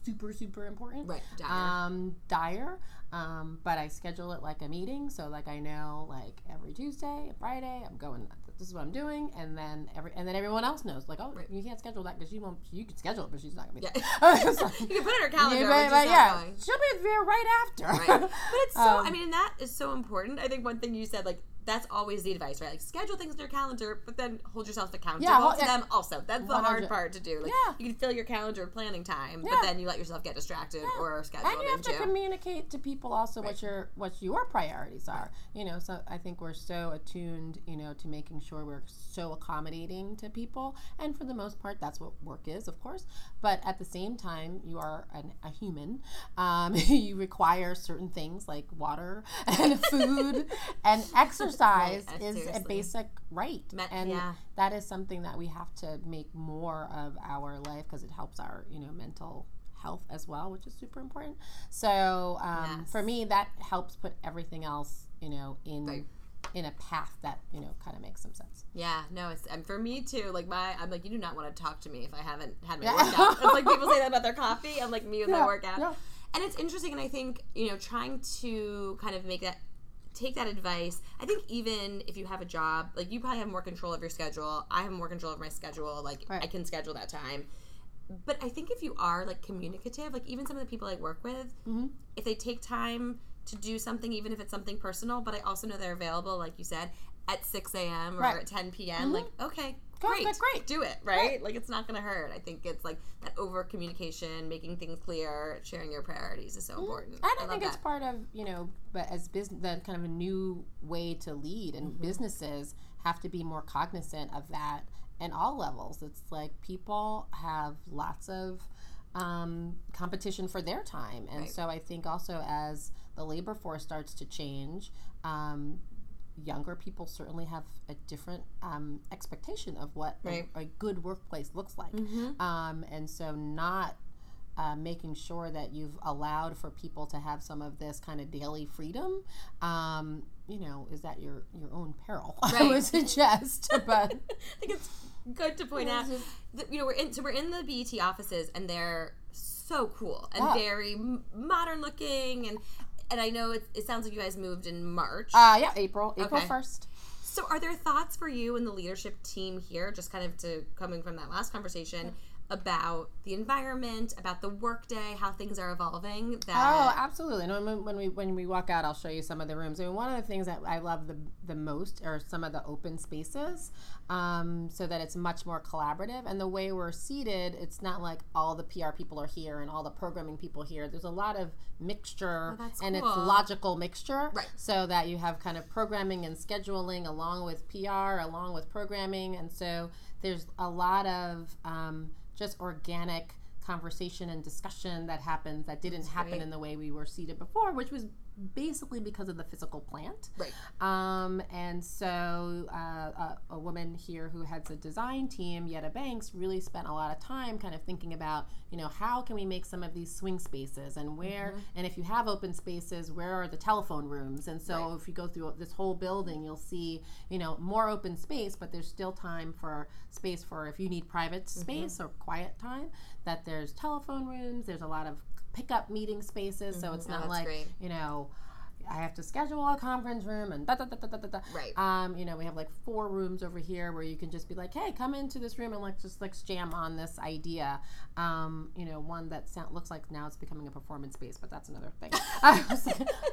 super super important. Right. Dire. Um, dire. Um, but I schedule it like a meeting. So like I know like every Tuesday, Friday, I'm going. This is what I'm doing, and then every and then everyone else knows. Like, oh, right. you can't schedule that because she won't. You can schedule it, but she's not gonna be there. Yeah. Like, you can put it in her calendar. But, but yeah, going. She'll be there right after. Right. But it's so. Um, I mean, and that is so important. I think one thing you said, like, that's always the advice, right? Like, schedule things in your calendar, but then hold yourself accountable yeah, well, to yeah. them. Also, that's the hard part to do. Like, yeah. you can fill your calendar planning time, yeah. but then you let yourself get distracted yeah. or schedule. And you have to too. communicate to people also right. what your what your priorities are. You know, so I think we're so attuned, you know, to making sure we're so accommodating to people, and for the most part, that's what work is, of course. But at the same time, you are an, a human. Um, you require certain things like water and food and exercise. Exercise yeah, is seriously. a basic right, Me- and yeah. that is something that we have to make more of our life because it helps our, you know, mental health as well, which is super important. So um, yes. for me, that helps put everything else, you know, in right. in a path that, you know, kind of makes some sense. Yeah, no, it's and for me too. Like my, I'm like, you do not want to talk to me if I haven't had my yeah. workout. It's like people say that about their coffee. I'm like me with yeah, my workout, yeah. and it's interesting. And I think, you know, trying to kind of make that. Take that advice. I think even if you have a job, like you probably have more control of your schedule. I have more control of my schedule. Like right. I can schedule that time. But I think if you are like communicative, like even some of the people I work with, mm-hmm. if they take time to do something, even if it's something personal, but I also know they're available, like you said, at six a.m. or right. at ten p.m. Mm-hmm. Like, okay, great. That's great. Do it, right? right? Like it's not going to hurt. I think it's like that over communication, making things clear, sharing your priorities is so mm-hmm. important. I don't I think that. It's part of, you know, but as business, that kind of a new way to lead, and mm-hmm. businesses have to be more cognizant of that in all levels. It's like people have lots of um, competition for their time, and right. so I think also as the labor force starts to change, um, younger people certainly have a different um, expectation of what right. a, a good workplace looks like. Mm-hmm. Um, and so not uh, making sure that you've allowed for people to have some of this kind of daily freedom, um, you know, is at your, your own peril, right. I would suggest. But I think it's good to point out that, you know, we're in, so we're in the B E T offices, and they're so cool and yeah. very modern looking, and And I know it, it sounds like you guys moved in March. Uh, yeah, April. April okay. first. So are there thoughts for you and the leadership team here, just kind of to coming from that last conversation, about the environment, about the workday, how things are evolving. That oh, absolutely. And when, when we when we walk out, I'll show you some of the rooms. I mean, one of the things that I love the the most are some of the open spaces, um, so that it's much more collaborative. And the way we're seated, it's not like all the P R people are here and all the programming people here. There's a lot of mixture, oh, and cool. It's logical mixture, right? So that you have kind of programming and scheduling along with P R, along with programming, and so there's a lot of um, just organic conversation and discussion that happens that didn't That's happen great. in the way we were seated before, which was basically because of the physical plant. Right. Um, and so uh, a, a woman here who heads a design team, Yetta Banks, really spent a lot of time kind of thinking about, you know, how can we make some of these swing spaces and where, mm-hmm. and if you have open spaces, where are the telephone rooms? And so right. if you go through this whole building, you'll see, you know, more open space, but there's still time for space for if you need private space mm-hmm. or quiet time, that there's telephone rooms, there's a lot of pickup meeting spaces, mm-hmm. so it's not oh, like, great. you know, I have to schedule a conference room and da da da da da da. Right. Um, you know, we have like four rooms over here where you can just be like, hey, come into this room and let's just let's jam on this idea. Um, you know, one that sound, looks like now it's becoming a performance space, but that's another thing. I was,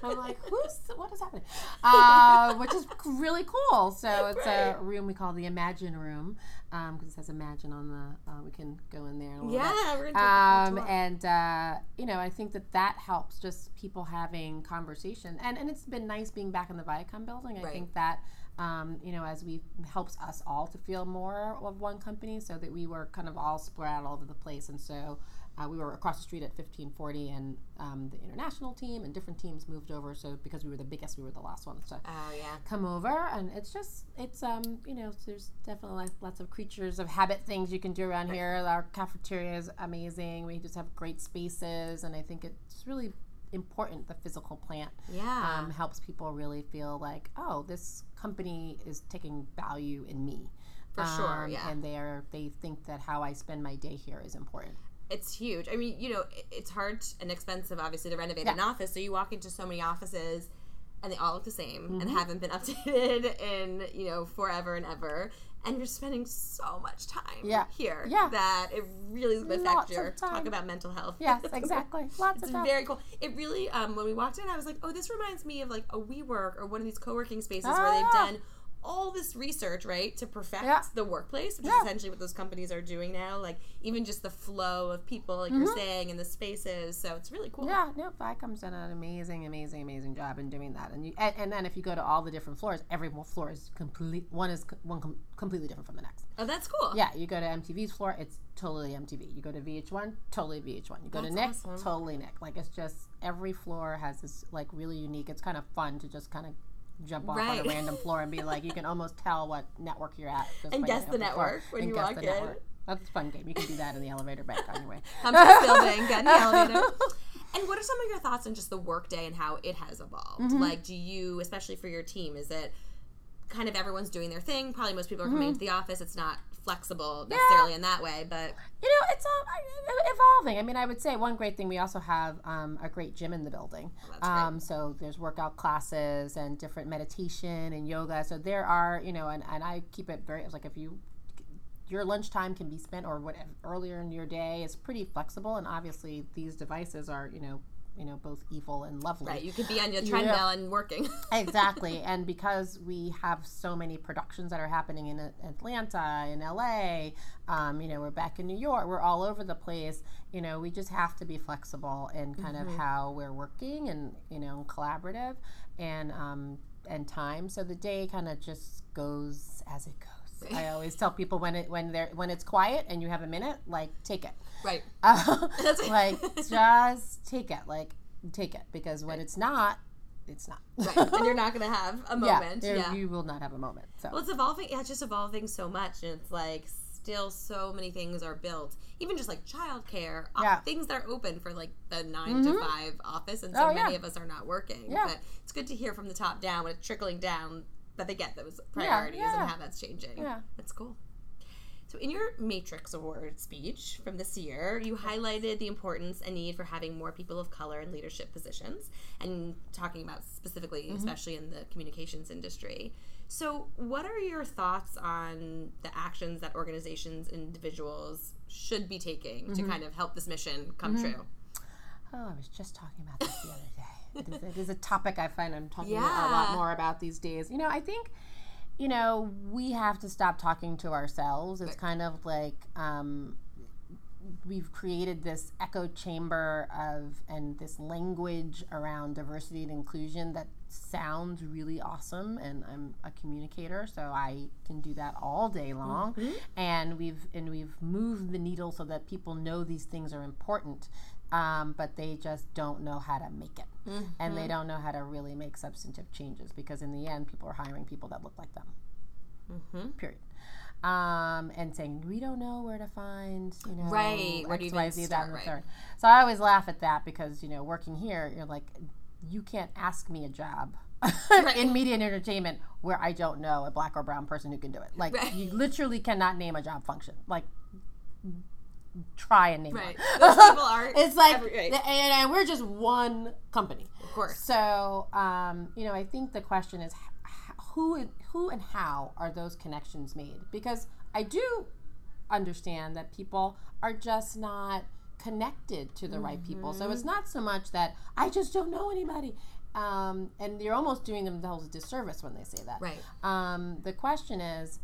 I'm like, who's what is happening? Uh, which is really cool. So it's right. a room we call the Imagine Room. Um, because it says Imagine on the, uh, we can go in there in a little yeah, bit. We're gonna do um, and, uh, you know, I think that that helps just people having conversation. And and it's been nice being back in the Viacom building. I right. think that, um, you know, as we, helps us all to feel more of one company so that we were kind of all spread out all over the place. And so uh, we were across the street at fifteen forty and um, the international team and different teams moved over. So because we were the biggest, we were the last ones to oh, yeah. come over. And it's just, it's, um, you know, there's definitely lots of creatures of habit things you can do around right. here. Our cafeteria is amazing. We just have great spaces. And I think it's really important the physical plant yeah. um, helps people really feel like, oh, this company is taking value in me. For um, sure, yeah. And they are they think that how I spend my day here is important. It's huge. I mean, you know, it's hard and expensive, obviously, to renovate yeah. an office. So you walk into so many offices, and they all look the same mm-hmm. and haven't been updated in, you know, forever and ever. And you're spending so much time yeah. here yeah. that it really is a factor. Talk about mental health. Yes, exactly. Lots it's of time. It's very cool. It really, um, when we walked in, I was like, oh, this reminds me of like a WeWork or one of these co-working spaces ah. where they've done all this research, right, to perfect yeah. the workplace, which yeah. is essentially what those companies are doing now. Like, even just the flow of people, like mm-hmm. you're saying, and the spaces. So it's really cool. Yeah, no, Viacom's done an amazing, amazing, amazing job in doing that. And you, and, and then if you go to all the different floors, every floor is complete, one is one com- completely different from the next. Oh, that's cool. Yeah, you go to M T V's floor, it's totally M T V. You go to V H one, totally V H one. You go that's to Nick, awesome. totally Nick. Like, it's just, every floor has this, like, really unique, it's kind of fun to just kind of jump off right. on a random floor and be like, you can almost tell what network you're at. Just and guess the network when you walk in. Network. That's a fun game. You can do that in the elevator back on your way. Come to this building, get in the elevator. And what are some of your thoughts on just the workday and how it has evolved? Mm-hmm. Like, do you, especially for your team, is it kind of everyone's doing their thing? Probably most people are coming mm-hmm. into the office. It's not flexible necessarily yeah. in that way, but you know, it's um, evolving. I mean, I would say one great thing, we also have um, a great gym in the building. Oh, um, so there's workout classes and different meditation and yoga. So there are, you know, and, and I keep it very, like if you, your lunchtime can be spent or whatever earlier in your day, it's pretty flexible. And obviously these devices are, you know, you know, both evil and lovely. Right, you could be on your treadmill yeah. and working. Exactly, and because we have so many productions that are happening in Atlanta, in L A, um, you know, we're back in New York, we're all over the place, you know, we just have to be flexible in kind mm-hmm. of how we're working and, you know, collaborative and, um, and time. So the day kind of just goes as it goes. I always tell people when it when they're when it's quiet and you have a minute, like take it. Right. Uh, like just take it. Like take it because when right. it's not, it's not. Right. And you're not gonna have a moment. Yeah, yeah. You will not have a moment. So well, it's evolving. Yeah, it's just evolving so much, and it's like still so many things are built. Even just like childcare, yeah. things that are open for like the nine mm-hmm. to five office, and so oh, many yeah. of us are not working. Yeah. But it's good to hear from the top down when it's trickling down. That they get those priorities yeah, yeah. and how that's changing. Yeah. That's cool. So in your Matrix Award speech from this year, you highlighted the importance and need for having more people of color in leadership positions, and talking about specifically, mm-hmm. especially in the communications industry. So what are your thoughts on the actions that organizations and individuals should be taking mm-hmm. to kind of help this mission come mm-hmm. true? Oh, I was just talking about this the other day. It is, it is a topic I find I'm talking yeah. a lot more about these days. You know, I think, you know, we have to stop talking to ourselves. It's kind of like um, we've created this echo chamber of and this language around diversity and inclusion that sounds really awesome, and I'm a communicator, so I can do that all day long. Mm-hmm. And we've and we've moved the needle so that people know these things are important. Um, but they just don't know how to make it. Mm-hmm. And they don't know how to really make substantive changes, because in the end, people are hiring people that look like them. Mm-hmm. Period. Um, and saying, we don't know where to find, you know, right. Where do you even start, that, right. third. So I always laugh at that, because, you know, working here, you're like, you can't ask me a job right. in media and entertainment where I don't know a black or brown person who can do it. Like, right. you literally cannot name a job function. Like, try and name right. one. Those people are it's like, every, right. and, and we're just one company. Of course. So, um, you know, I think the question is, who, who and how are those connections made? Because I do understand that people are just not connected to the mm-hmm. right people. So it's not so much that I just don't know anybody. Um, and you're almost doing themselves a disservice when they say that. Right. Um, the question is,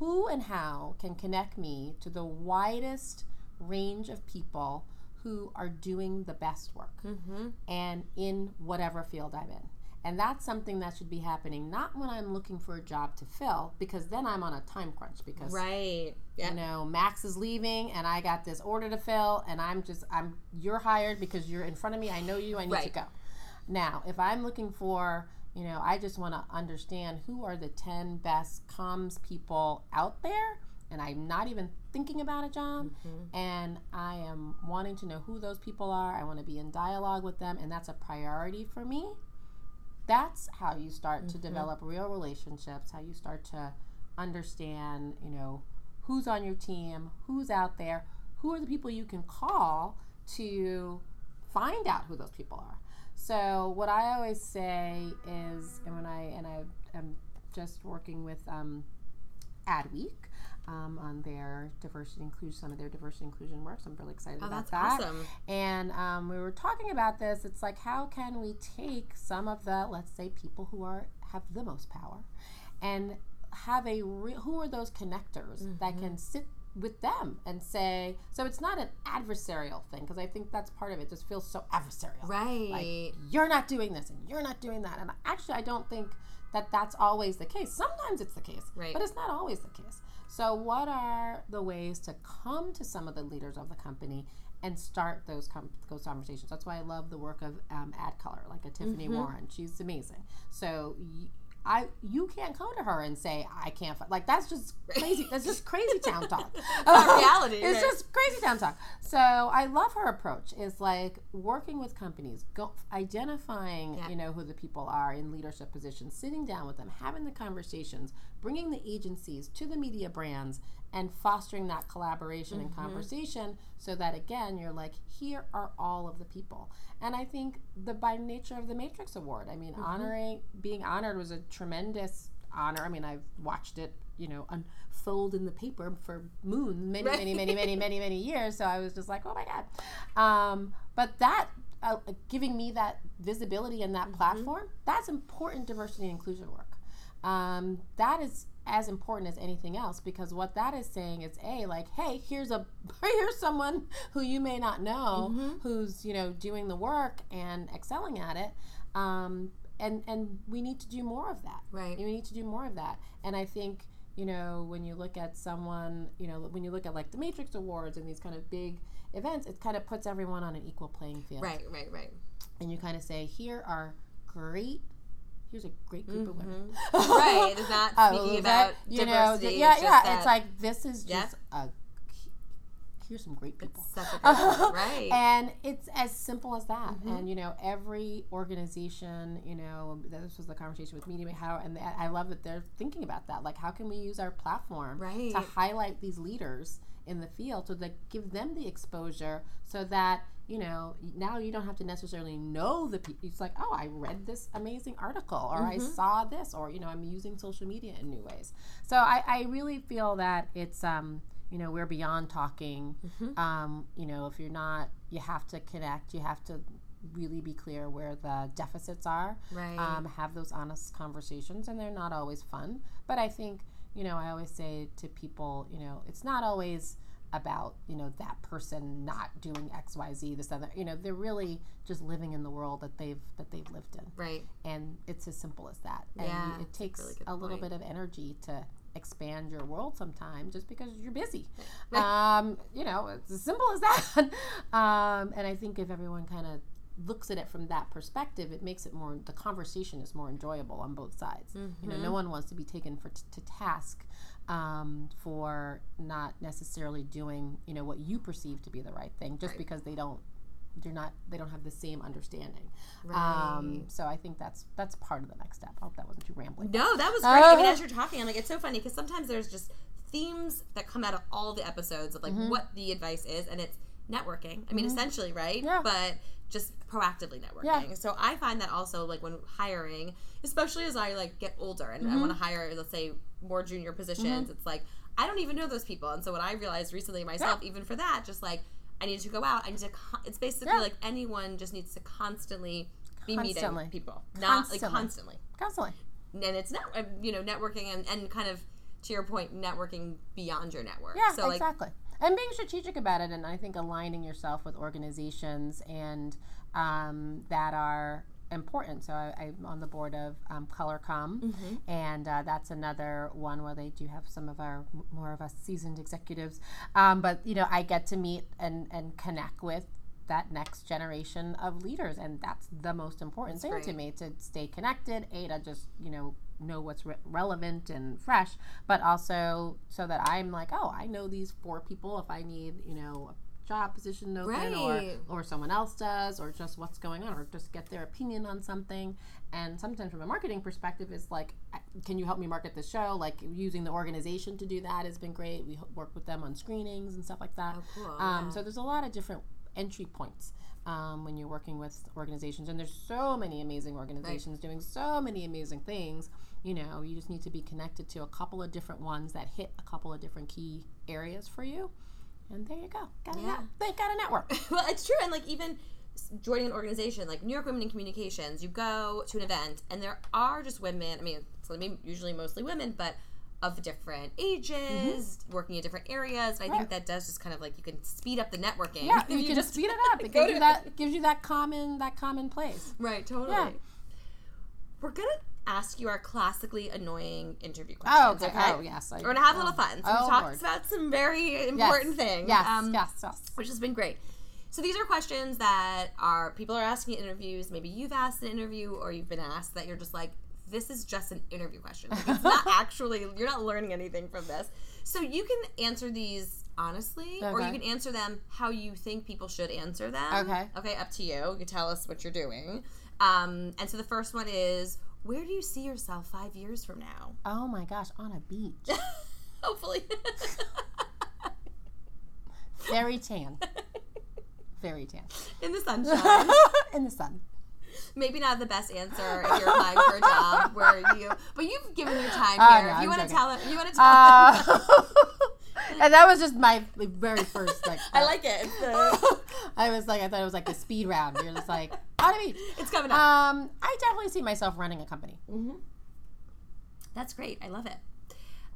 who and how can connect me to the widest range of people who are doing the best work mm-hmm. and in whatever field I'm in? And that's something that should be happening, not when I'm looking for a job to fill, because then I'm on a time crunch, because right. yep. you know, Max is leaving and I got this order to fill, and I'm just I'm you're hired because you're in front of me, I know you, I need right. to go. Now, if I'm looking for You know, I just want to understand who are the ten best comms people out there, and I'm not even thinking about a job, mm-hmm. and I am wanting to know who those people are. I want to be in dialogue with them, and that's a priority for me. That's how you start mm-hmm. to develop real relationships, how you start to understand, you know, who's on your team, who's out there, who are the people you can call to find out who those people are. So what I always say is, and when I and I am just working with um, Adweek um, on their diversity inclusion, some of their diversity inclusion work. So I'm really excited oh, about that's that. Awesome. And um, we were talking about this. It's like, how can we take some of the, let's say, people who are have the most power, and have a re- who are those connectors mm-hmm. that can sit with them and say, so it's not an adversarial thing, because I think that's part of it, just feels so adversarial, right? Like, you're not doing this and you're not doing that, and actually I don't think that that's always the case. Sometimes it's the case, right. but it's not always the case. So what are the ways to come to some of the leaders of the company and start those, com- those conversations? That's why I love the work of um, AdColor, like a Tiffany mm-hmm. Warren. She's amazing. So y- I, you can't go to her and say, I can't, like, that's just crazy. That's just crazy town talk. It's reality. It's right? just crazy town talk. So I love her approach. It's like working with companies, go, identifying, yeah. you know, who the people are in leadership positions, sitting down with them, having the conversations, bringing the agencies to the media brands, and fostering that collaboration mm-hmm. and conversation, so that, again, you're like, here are all of the people. And I think the by nature of the Matrix Award, I mean, mm-hmm. honoring, being honored was a tremendous honor. I mean, I've watched it, you know, unfold in the paper for moon many, right. many, many, many, many, many years. So I was just like, oh my God. Um, but that uh, giving me that visibility and that mm-hmm. platform, that's important diversity and inclusion work. Um, that is as important as anything else, because what that is saying is, a like, hey, here's a here's someone who you may not know mm-hmm. who's, you know, doing the work and excelling at it, um, and and we need to do more of that. Right. We need to do more of that. And I think, you know, when you look at someone, you know, when you look at like the Matrix Awards and these kind of big events, it kind of puts everyone on an equal playing field. Right. Right. Right. And you kind of say, here are great. Here's a great group mm-hmm. of women. Right, it's not speaking uh, about that, you diversity. Know, the, yeah, yeah. It's like, this is just yeah. a here's some great people. That's such a great people, right. And it's as simple as that. Mm-hmm. And, you know, every organization, you know, this was the conversation with Media How, and I love that they're thinking about that. Like, how can we use our platform right. to highlight these leaders in the field so that give them the exposure so that, you know, now you don't have to necessarily know the people. It's like, oh, I read this amazing article, or mm-hmm. I saw this, or, you know, I'm using social media in new ways. So I, I really feel that it's, um, you know, we're beyond talking. Mm-hmm. Um, you know, if you're not, you have to connect, you have to really be clear where the deficits are, right. um, have those honest conversations, and they're not always fun. But I think, you know, I always say to people, you know, it's not always about, you know, that person not doing X, Y, Z, this, other, you know, they're really just living in the world that they've, that they've lived in. Right. And it's as simple as that. Yeah, and it takes really a little point. bit of energy to expand your world sometimes just because you're busy. Right. Um, you know, it's as simple as that. um, and I think if everyone kind of looks at it from that perspective, it makes it more, the conversation is more enjoyable on both sides. Mm-hmm. You know, no one wants to be taken for t- to task um, for not necessarily doing, you know, what you perceive to be the right thing, just right. because they don't, they're not, they don't have the same understanding. Right. Um, so I think that's that's part of the next step. I hope that wasn't too rambling. No, that was great. Uh, I mean, as you're talking, I'm like, it's so funny because sometimes there's just themes that come out of all the episodes of like mm-hmm. what the advice is, and it's networking. I mean, mm-hmm. essentially, right? Yeah. But just proactively networking. Yeah. So I find that also, like, when hiring, especially as I, like, get older and mm-hmm. I want to hire, let's say, more junior positions, mm-hmm. it's like, I don't even know those people. And so what I realized recently myself, yeah. even for that, just, like, I need to go out. I need to, con- it's basically, yeah. like, anyone just needs to constantly be constantly. meeting people. Constantly. Not, like, constantly. Constantly. And it's, net- you know, networking and, and kind of, to your point, networking beyond your network. Yeah, so, like, exactly. And being strategic about it, and I think aligning yourself with organizations and um, that are important. So I, I'm on the board of um, ColorCom, mm-hmm. and uh, that's another one where they do have some of our more of us seasoned executives. Um, but you know, I get to meet and, and connect with that next generation of leaders, and that's the most important that's thing great. to me, to stay connected. A, to just you know. know what's re- relevant and fresh, but also so that I'm like, oh, I know these four people if I need, you know, a job position open right. or, or someone else does, or just what's going on, or just get their opinion on something. And sometimes from a marketing perspective, it's like, can you help me market the show? Like using the organization to do that has been great. We work with them on screenings and stuff like that. Oh, cool. Um, yeah. So there's a lot of different entry points. Um, when you're working with organizations, and there's so many amazing organizations right. doing so many amazing things, you know, you just need to be connected to a couple of different ones that hit a couple of different key areas for you, and there you go. Got a yeah. net- they got a network. Well, it's true, and like even joining an organization like New York Women in Communications, you go to an event, and there are just women. I mean, it's usually mostly women, but of different ages, mm-hmm. working in different areas. And I right. think that does just kind of like, you can speed up the networking. Yeah, you, you can just speed it up. It gives you that it. gives you that common that common place. Right, totally. Yeah. We're gonna ask you our classically annoying interview questions. Oh, okay. okay? Oh, yes. I, We're gonna have um, a little fun. So oh, we talked Lord. about some very important yes. things. Yes, um, yes, yes. Which has been great. So these are questions that are people are asking in interviews. Maybe you've asked an interview, or you've been asked that you're just like, this is just an interview question. Like, it's not actually, you're not learning anything from this. So you can answer these honestly, okay. or you can answer them how you think people should answer them. Okay. Okay, up to you. You tell us what you're doing. Um, and so the first one is, where do you see yourself five years from now? Oh my gosh, on a beach. Hopefully. Very tan. Very tan. In the sunshine. In the sun. Maybe not the best answer if you're applying for a job where you, but you've given your time oh, here. No, you want to tell it. You want to tell. Uh, and that was just my very first like. I like it. I was like, I thought it was like a speed round. You're just like, on a beach. It's coming up. Um, I definitely see myself running a company. Mm-hmm. That's great. I love it.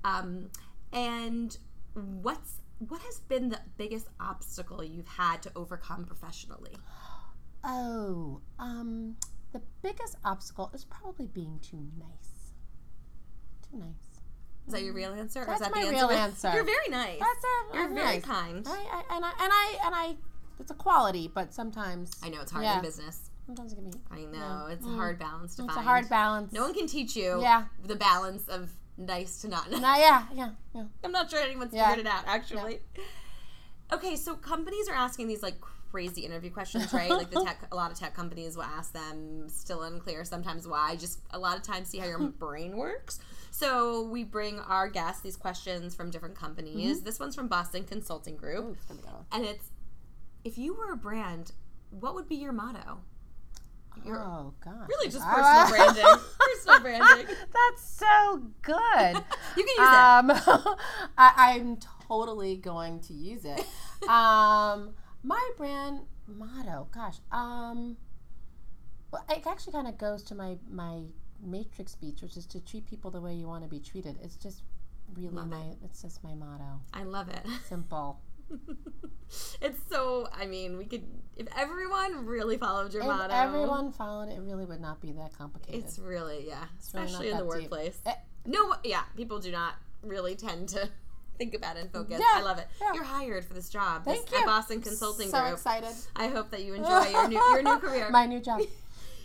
Um, and what's what has been the biggest obstacle you've had to overcome professionally? Oh, um, the biggest obstacle is probably being too nice. Too nice. Is that your real answer? That's or is that my the answer real with? answer. You're very nice. That's a, You're I'm very nice. kind. I, I, and I and I and I. It's a quality, but sometimes I know it's hard yeah. in business. Sometimes it can be. I know yeah. it's a hard balance to it's find. It's a hard balance. No one can teach you. Yeah. The balance of nice to not nice. No, yeah, yeah, yeah. I'm not sure anyone's yeah. figured it out actually. No. Okay, so companies are asking these like crazy interview questions, right? Like the tech, a lot of tech companies will ask them. Still unclear sometimes why. Just a lot of times see how your brain works. So we bring our guests these questions from different companies. Mm-hmm. This one's from Boston Consulting Group, Ooh, it's gonna be awesome. And it's, if you were a brand, what would be your motto? You're oh, God. Really just personal uh, branding. Personal branding. That's so good. You can use um, it. I, I'm totally going to use it. Um, my brand motto, gosh. Um, well, it actually kind of goes to my, my Matrix speech, which is to treat people the way you want to be treated. It's just really love my, it. It's just my motto. I love it. Simple. It's so, I mean, we could, if everyone really followed your if motto. If everyone followed it, it really would not be that complicated. It's really, yeah. It's especially really in the workplace. It, no, yeah, people do not really tend to think about it and focus. Yeah, I love it. Yeah. You're hired for this job. Thank this, you. At Boston Consulting so Group. So excited. I hope that you enjoy your new, your new career. My new job.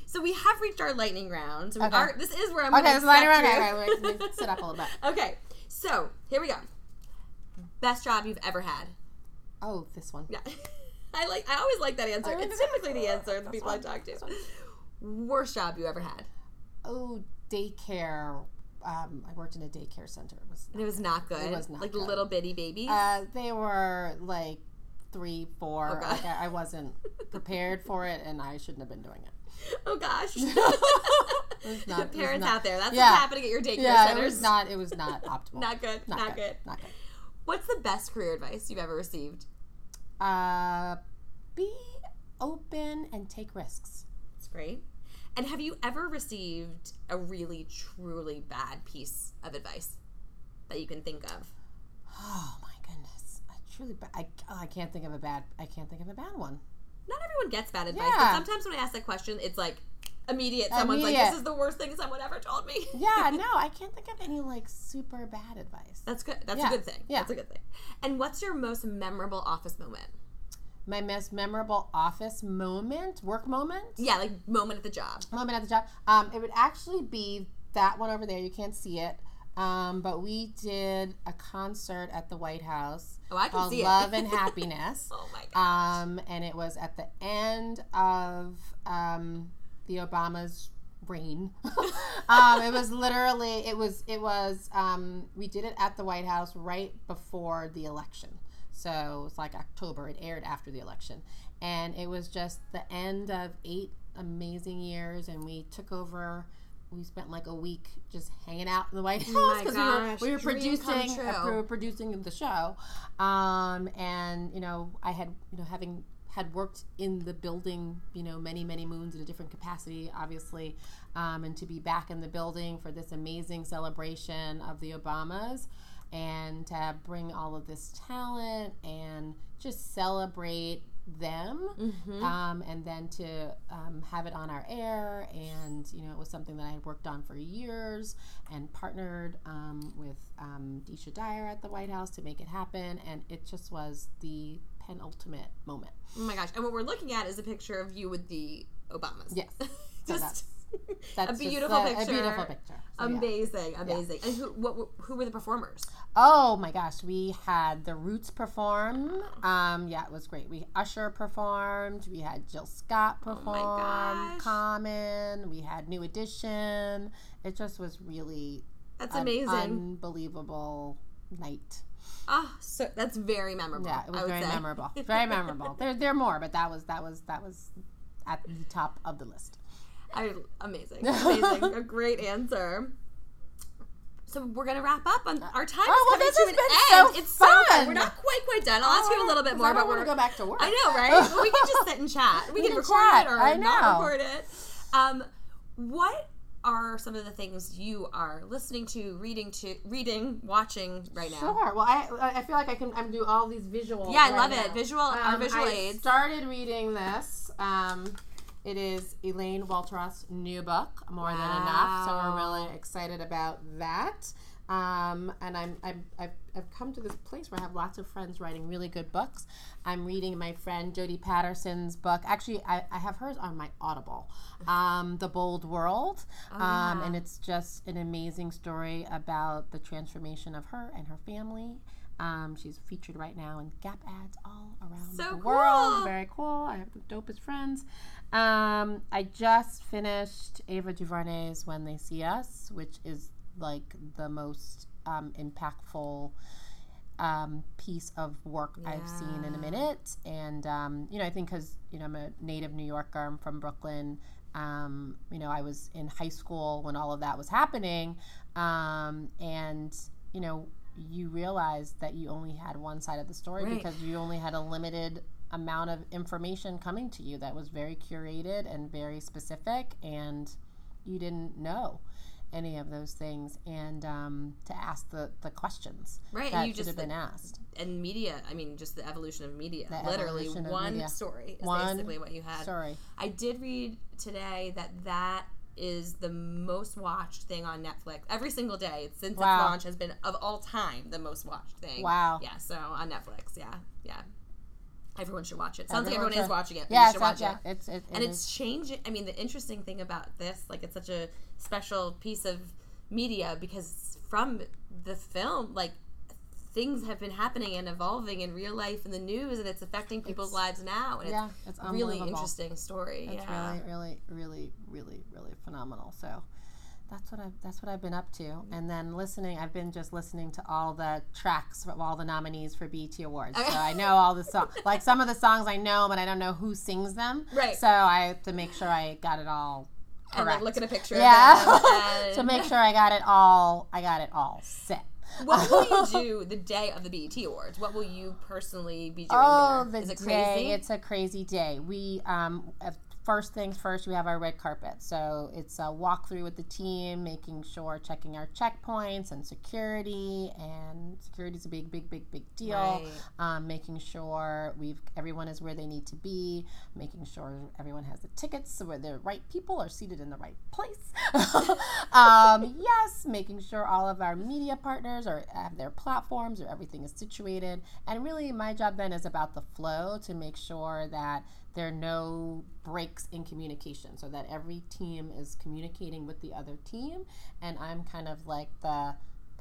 So we have reached our lightning round. So okay. our, this is where I'm okay, going to lightning round. Okay, okay, let me sit up a little bit. Okay, so here we go. Best job you've ever had. Oh, this one. Yeah. I like. I always like that answer. I mean, it's typically the answer the people one, I talk to. Worst job you ever had? Oh, daycare. Um, I worked in a daycare center. It was not, it was good. Not good. It was not like good. Little bitty babies? Uh, they were like three, four. Oh, like I, I wasn't prepared for it, and I shouldn't have been doing it. Oh, gosh. Not, the parents not, out there, that's yeah. what's happening at your daycare yeah, centers. Yeah, it was not, it was not optimal. Not good. Not, not good. good. Not good. What's the best career advice you've ever received? Uh, be open and take risks. That's great. And have you ever received a really, truly bad piece of advice that you can think of? Oh my goodness! I truly, ba- I, oh, I can't think of a bad. I can't think of a bad one. Not everyone gets bad advice, yeah. but sometimes when I ask that question, it's like immediate. Someone's immediate. Like, "This is the worst thing someone ever told me." Yeah, no, I can't think of any like super bad advice. That's good. That's yeah. a good thing. Yeah, that's a good thing. And what's your most memorable office moment? My most memorable office moment, work moment. Yeah, like moment at the job. Moment at the job. Um, it would actually be that one over there. You can't see it. Um, but we did a concert at the White House oh, I can called see it. Love and Happiness. Oh, my gosh. Um, and it was at the end of um, the Obama's reign. um, it was literally, it was, it was um, we did it at the White House right before the election. So it's like October. It aired after the election. And it was just the end of eight amazing years, and we took over. We spent like a week just hanging out in the White House because oh we were, we were producing, uh, we were producing the show, um, and you know I had you know having had worked in the building you know many many moons in a different capacity obviously, um, and to be back in the building for this amazing celebration of the Obamas, and to uh, bring all of this talent and just celebrate them mm-hmm. um, and then to um, have it on our air, and you know it was something that I had worked on for years and partnered um, with um, Disha Dyer at the White House to make it happen, and it just was the penultimate moment. Oh my gosh. And what we're looking at is a picture of you with the Obamas. Yes. Just so that's, that's a beautiful just, uh, picture. A beautiful picture. So, amazing, yeah. amazing. Yeah. And who what who were the performers? Oh my gosh, we had the Roots perform. Um, yeah, it was great. We Usher performed. We had Jill Scott perform. Oh my gosh. Common. We had New Edition. It just was really that's an amazing, unbelievable night. Ah, oh, so that's very memorable. Yeah, it was very say. memorable. Very memorable. There, there are more, but that was that was that was at the top of the list. I, amazing, amazing, a great answer. So we're going to wrap up on our time. Oh, well, this has been so it's fun. So fun. We're not quite, quite done. I'll ask you a little bit more. I don't want to go back to work. I know, right? But we can just sit and chat. We, we can record chat. it or I know. not record it. Um, what are some of the things you are listening to, reading, to reading, watching right now? Sure. Well, I I feel like I can I'm do all these visuals. Yeah, I right love now. it. Visual, um, our visual I aids. I started reading this. Um... It is Elaine Walteroth's new book, More wow. Than Enough. So we're really excited about that. Um, and I'm, I'm, I've, I've come to this place where I have lots of friends writing really good books. I'm reading my friend Jodi Patterson's book. Actually, I, I have hers on my Audible, um, The Bold World. Oh, yeah. um, and it's just an amazing story about the transformation of her and her family. Um, she's featured right now in Gap ads all around so the cool. world. Very cool. I have the dopest friends. Um, I just finished Ava DuVernay's When They See Us, which is like the most um, impactful um, piece of work yeah. I've seen in a minute. And, um, you know, I think because, you know, I'm a native New Yorker, I'm from Brooklyn. Um, you know, I was in high school when all of that was happening. Um, and, you know, you realized that you only had one side of the story right. because you only had a limited amount of information coming to you that was very curated and very specific, and you didn't know any of those things, and um, to ask the, the questions right. that you should just, have been asked. And media, I mean, just the evolution of media. The Literally, one media. story is one basically what you had. Story. I did read today that that is the most watched thing on Netflix every single day since wow. its launch has been of all time the most watched thing. Wow. Yeah, so on Netflix, yeah, yeah. Everyone should watch it. Sounds everyone like everyone should. Is watching it. But yeah, you should watch yeah. it. It's, it, it and is. It's changing. I mean, the interesting thing about this, like, it's such a special piece of media because from the film, like, things have been happening and evolving in real life in the news, and it's affecting people's it's, lives now. And yeah, it's, it's a really interesting story. It's yeah. really, really, really, really, really phenomenal. So that's what I've that's what I've been up to, and then listening. I've been just listening to all the tracks from all the nominees for B E T Awards, so I know all the songs. Like some of the songs I know, but I don't know who sings them. Right. So I have to make sure I got it all correct. And like look at a picture. Yeah. Of them. So make sure I got it all. I got it all set. What will you do the day of the B E T Awards? What will you personally be doing? Oh, there? The Is it crazy? Day, it's a crazy day. We um. Have First things first, we have our red carpet. So it's a walkthrough with the team, making sure, checking our checkpoints and security. And security's a big, big, big, big deal. Right. Um, making sure we've everyone is where they need to be. Making sure everyone has the tickets so where the right people are seated in the right place. um, yes, making sure all of our media partners are have their platforms or everything is situated. And really, my job then is about the flow to make sure that there are no breaks in communication so that every team is communicating with the other team, and I'm kind of like the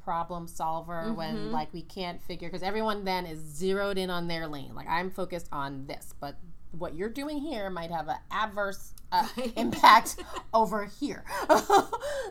problem solver mm-hmm. when like we can't figure, because everyone then is zeroed in on their lane. Like I'm focused on this, but what you're doing here might have an adverse uh, impact over here.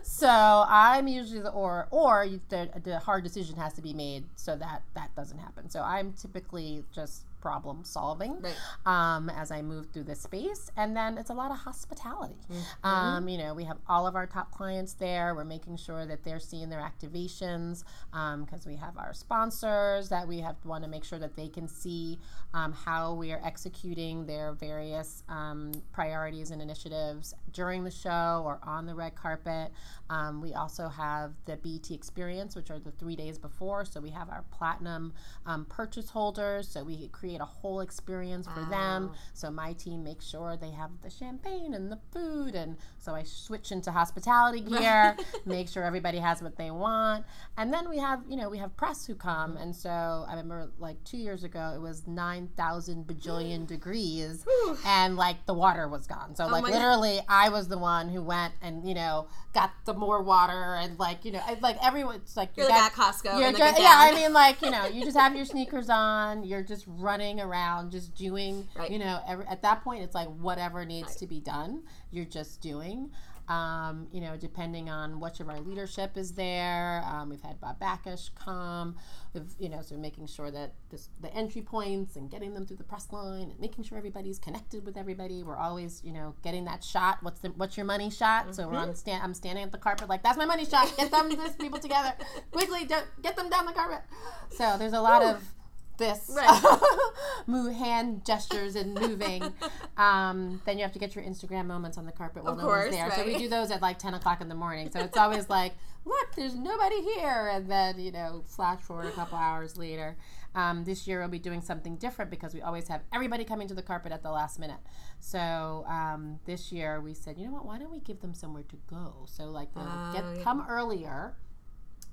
So I'm usually the or or you, the, the hard decision has to be made so that that doesn't happen. So I'm typically just problem solving right. um, as I move through this space, and then it's a lot of hospitality. Mm-hmm. Um, you know, we have all of our top clients there. We're making sure that they're seeing their activations because um, we have our sponsors that we have want to make sure that they can see um, how we are executing their various um, priorities and initiatives during the show or on the red carpet. Um, we also have the B E T Experience, which are the three days before. So we have our platinum um, purchase holders. So we create a whole experience for wow. them. So my team makes sure they have the champagne and the food, and so I switch into hospitality gear, make sure everybody has what they want. And then we have, you know, we have press who come, and so I remember like two years ago it was nine thousand bajillion degrees and like the water was gone. So like oh literally God. I was the one who went and, you know, got the more water and like, you know, it's like everyone's like, you're, you're like got, at Costco. You're and just, yeah, I mean like, you know, you just have your sneakers on, you're just running running around just doing right. you know every, at that point it's like whatever needs right. to be done you're just doing um, you know depending on which of our leadership is there. Um, we've had Bob Backish come with, you know so making sure that this, the entry points and getting them through the press line and making sure everybody's connected with everybody. We're always you know getting that shot. What's the what's your money shot? Mm-hmm. So we're on stand I'm standing at the carpet like that's my money shot. Get them these people together quickly. Don't, get them down the carpet. So there's a lot Ooh. of this right. move hand gestures and moving. Um, then you have to get your Instagram moments on the carpet while of no course, one's there. Right. So we do those at like ten o'clock in the morning. So it's always like, look, there's nobody here. And then, you know, flash forward a couple hours later. Um, this year we'll be doing something different because we always have everybody coming to the carpet at the last minute. So um, this year we said, you know what, why don't we give them somewhere to go? So like they'll uh, get yeah. come earlier.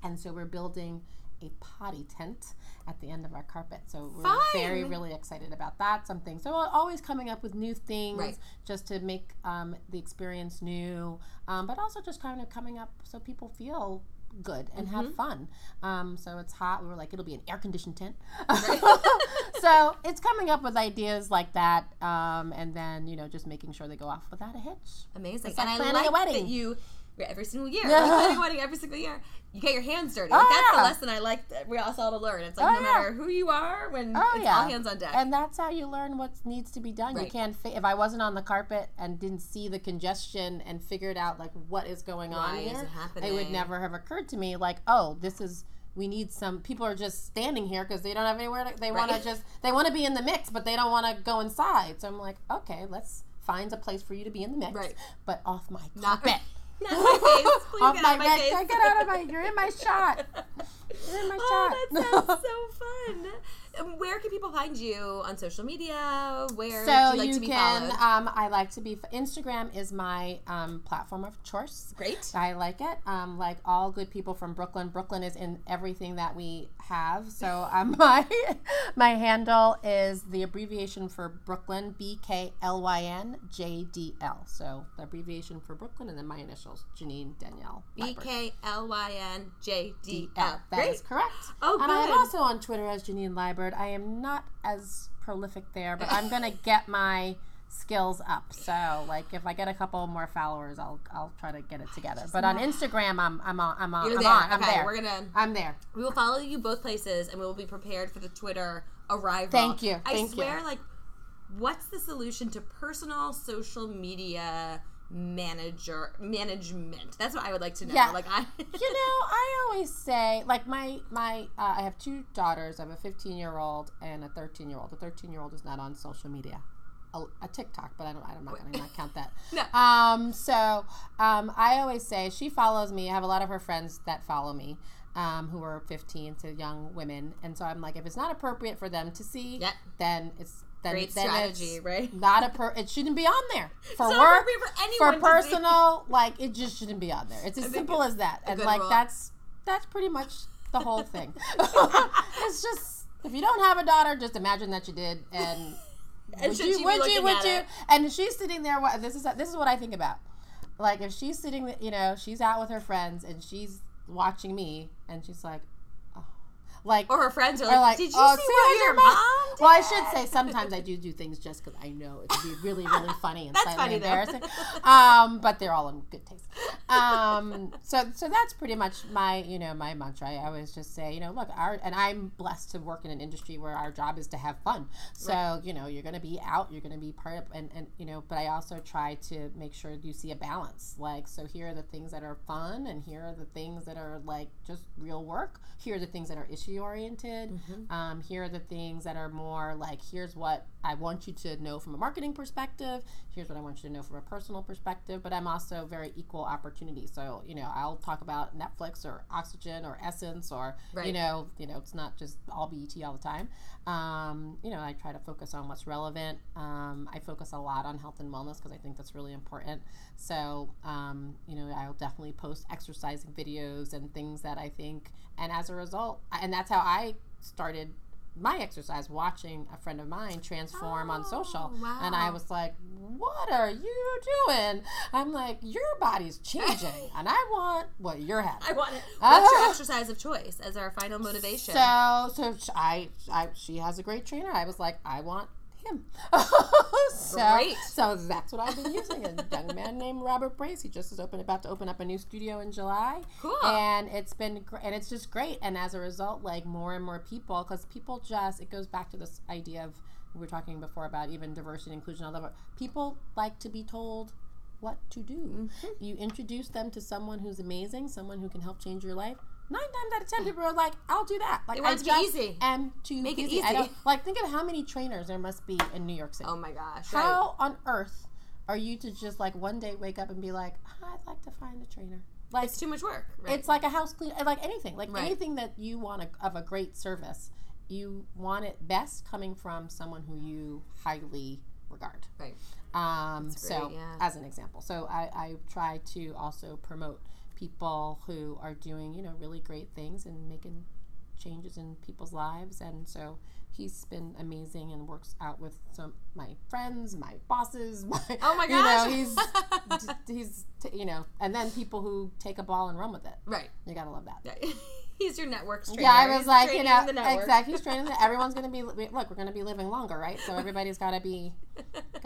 And so we're building a potty tent at the end of our carpet. So we're Fine. very, really excited about that. Something. So always coming up with new things right. just to make um, the experience new, um, but also just kind of coming up so people feel good and mm-hmm. have fun. Um, so it's hot. We were like, it'll be an air-conditioned tent. So it's coming up with ideas like that, um, and then, you know, just making sure they go off without a hitch. Amazing. It's and like I like a wedding. That you... Every single year, yeah. like planning a wedding every single year, you get your hands dirty. Like, oh, that's yeah. the lesson I like that we all saw to learn. It's like oh, no matter yeah. who you are, when oh, it's yeah. all hands on deck. And that's how you learn what needs to be done. Right. You can't. Fi- if I wasn't on the carpet and didn't see the congestion and figured out like what is going Why on here, it, it would never have occurred to me. Like, oh, this is. We need some, people are just standing here because they don't have anywhere to, they right. want to just, they want to be in the mix, but they don't want to go inside. So I'm like, okay, let's find a place for you to be in the mix, right. but off my carpet. Not my face. Please off get my out of my face. I get out of my. You're in my shot. You're in my oh, shot. Oh, that sounds so fun. Where can people find you on social media? Where so do you like you to be can, followed? Um, I like to be. Instagram is my um, platform of choice. Great. I like it. Um, like all good people from Brooklyn. Brooklyn is in everything that we have. So um, my my handle is the abbreviation for Brooklyn. B K L Y N J D L. So the abbreviation for Brooklyn, and then my initial. Janine Danielle Liburd. B K L Y N J D L. That Great. Is correct. Oh, and good. I'm also on Twitter as Janine Liburd. I am not as prolific there, but I'm going to get my skills up. So, like, if I get a couple more followers, I'll I'll try to get it together. But on Instagram, I'm I'm on. I'm on. You're I'm there. On. I'm okay, there. We're gonna. I'm there. We will follow you both places, and we will be prepared for the Twitter arrival. Thank you. I Thank swear, you. Like, what's the solution to personal social media? Manager management. That's what I would like to know. Yeah. Like I, you know, I always say, like my my, uh, I have two daughters. I have a fifteen year old and a thirteen year old. The thirteen year old is not on social media, a, a TikTok, but I don't. I'm not going to count that. No. Um. So, um. I always say she follows me. I have a lot of her friends that follow me. Um, who are fifteen, so young women, and so I'm like, if it's not appropriate for them to see, yep. then it's then, great then strategy, it's right? Not a per- it shouldn't be on there for so work, for, for personal, like it just shouldn't be on there. It's as simple as that, and like role. that's that's pretty much the whole thing. It's just if you don't have a daughter, just imagine that you did, and, and would you, would you, would you? And she's sitting there. This is this is what I think about. Like if she's sitting, you know, she's out with her friends, and she's watching me, and she's like, oh. Like, or her friends are like, like did you oh, see, see what your mom did? Well, I should say sometimes I do do things just because I know it would be really, really funny and slightly funny, embarrassing. um, but they're all in good taste. Um, so, so that's pretty much my, you know, my mantra. I always just say, you know, look, our and I'm blessed to work in an industry where our job is to have fun. So, right. you know, you're going to be out, you're going to be part of, and, and you know, but I also try to make sure you see a balance. Like, so here are the things that are fun, and here are the things that are like just real work. Here are the things that are issue oriented. Mm-hmm. Um, here are the things that are more like, here's what I want you to know from a marketing perspective. Here's what I want you to know from a personal perspective. But I'm also very equal opportunity. So, you know, I'll talk about Netflix or Oxygen or Essence or, right. you know, you know, it's not just all B E T all the time. Um, you know, I try to focus on what's relevant. Um, I focus a lot on health and wellness because I think that's really important. So, um, you know, I'll definitely post exercising videos and things that I think, and as a result, and that's how I started my exercise, watching a friend of mine transform oh, on social. Wow. And I was like, what are you doing? I'm like, your body's changing and I want what you're having. I want it. What's uh, your exercise of choice as our final motivation? So, so I, I, she has a great trainer. I was like, I want him. so, Great. So that's what I've been using. A young man named Robert Brace. He just is open, about to open up a new studio in July. Cool. And it's been great. And it's just great. And as a result, like more and more people, because people just, it goes back to this idea of, we were talking before about even diversity and inclusion. All people like to be told what to do. Mm-hmm. You introduce them to someone who's amazing, someone who can help change your life. Nine times out of ten, people are like, "I'll do that." Like, I just am too make easy. It easy. I don't, like, think of how many trainers there must be in New York City. Oh my gosh! How right. on earth are you to just like one day wake up and be like, "I'd like to find a trainer"? Like, it's too much work. Right? It's like a house clean, like anything, like right. anything that you want a, of a great service, you want it best coming from someone who you highly regard. Right. Um, That's so, great, yeah. as an example, so I, I try to also promote people who are doing, you know, really great things and making changes in people's lives. And so he's been amazing and works out with some my friends, my bosses. My, oh my gosh. You know, he's, he's t- you know, and then people who take a ball and run with it. Right. You got to love that. Yeah. He's your network trainer. Yeah, I was like, you know, exactly. He's training that everyone's going to be, look, we're going to be living longer, right? So everybody's got to be,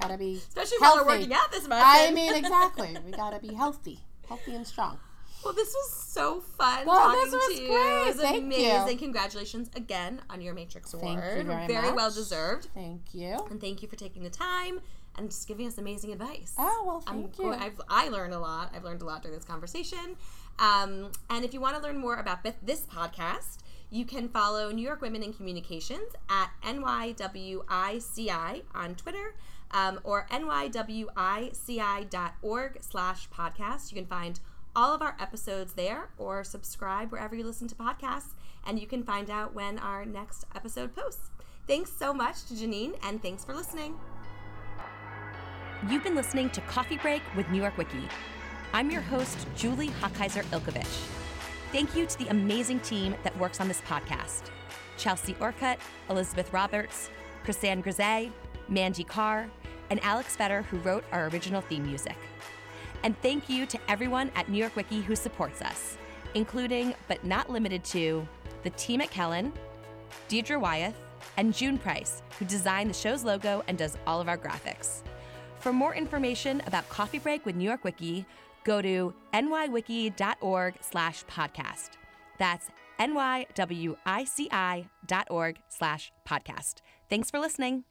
got to be especially healthy. While we're working out this much. I mean, exactly. We got to be healthy, healthy and strong. Well, this was so fun well, talking this was to you. Great. It was Thank amazing. You. Congratulations again on your Matrix Award. Thank you very, very much. Well deserved. Thank you. And thank you for taking the time and just giving us amazing advice. Oh, well, thank I'm, you. I've, I learned a lot. I've learned a lot during this conversation. Um, and if you want to learn more about this podcast, you can follow New York Women in Communications at N Y W I C I on Twitter. Um, or N Y W I C I dot org slash podcast. You can find all of our episodes there, or subscribe wherever you listen to podcasts, and you can find out when our next episode posts. Thanks so much to Janine, and thanks for listening. You've been listening to Coffee Break with New York Wiki. I'm your host, Julie Hochheiser-Ilkovich. Thank you to the amazing team that works on this podcast. Chelsea Orcutt, Elizabeth Roberts, Chrisanne Grisey, Mandy Carr, and Alex Fetter, who wrote our original theme music. And thank you to everyone at New York Wiki who supports us, including, but not limited to, the team at Kellen, Deidre Wyeth, and June Price, who designed the show's logo and does all of our graphics. For more information about Coffee Break with New York Wiki, go to N Y wiki dot org slash podcast. That's N Y W I C I dot org slash podcast. Thanks for listening.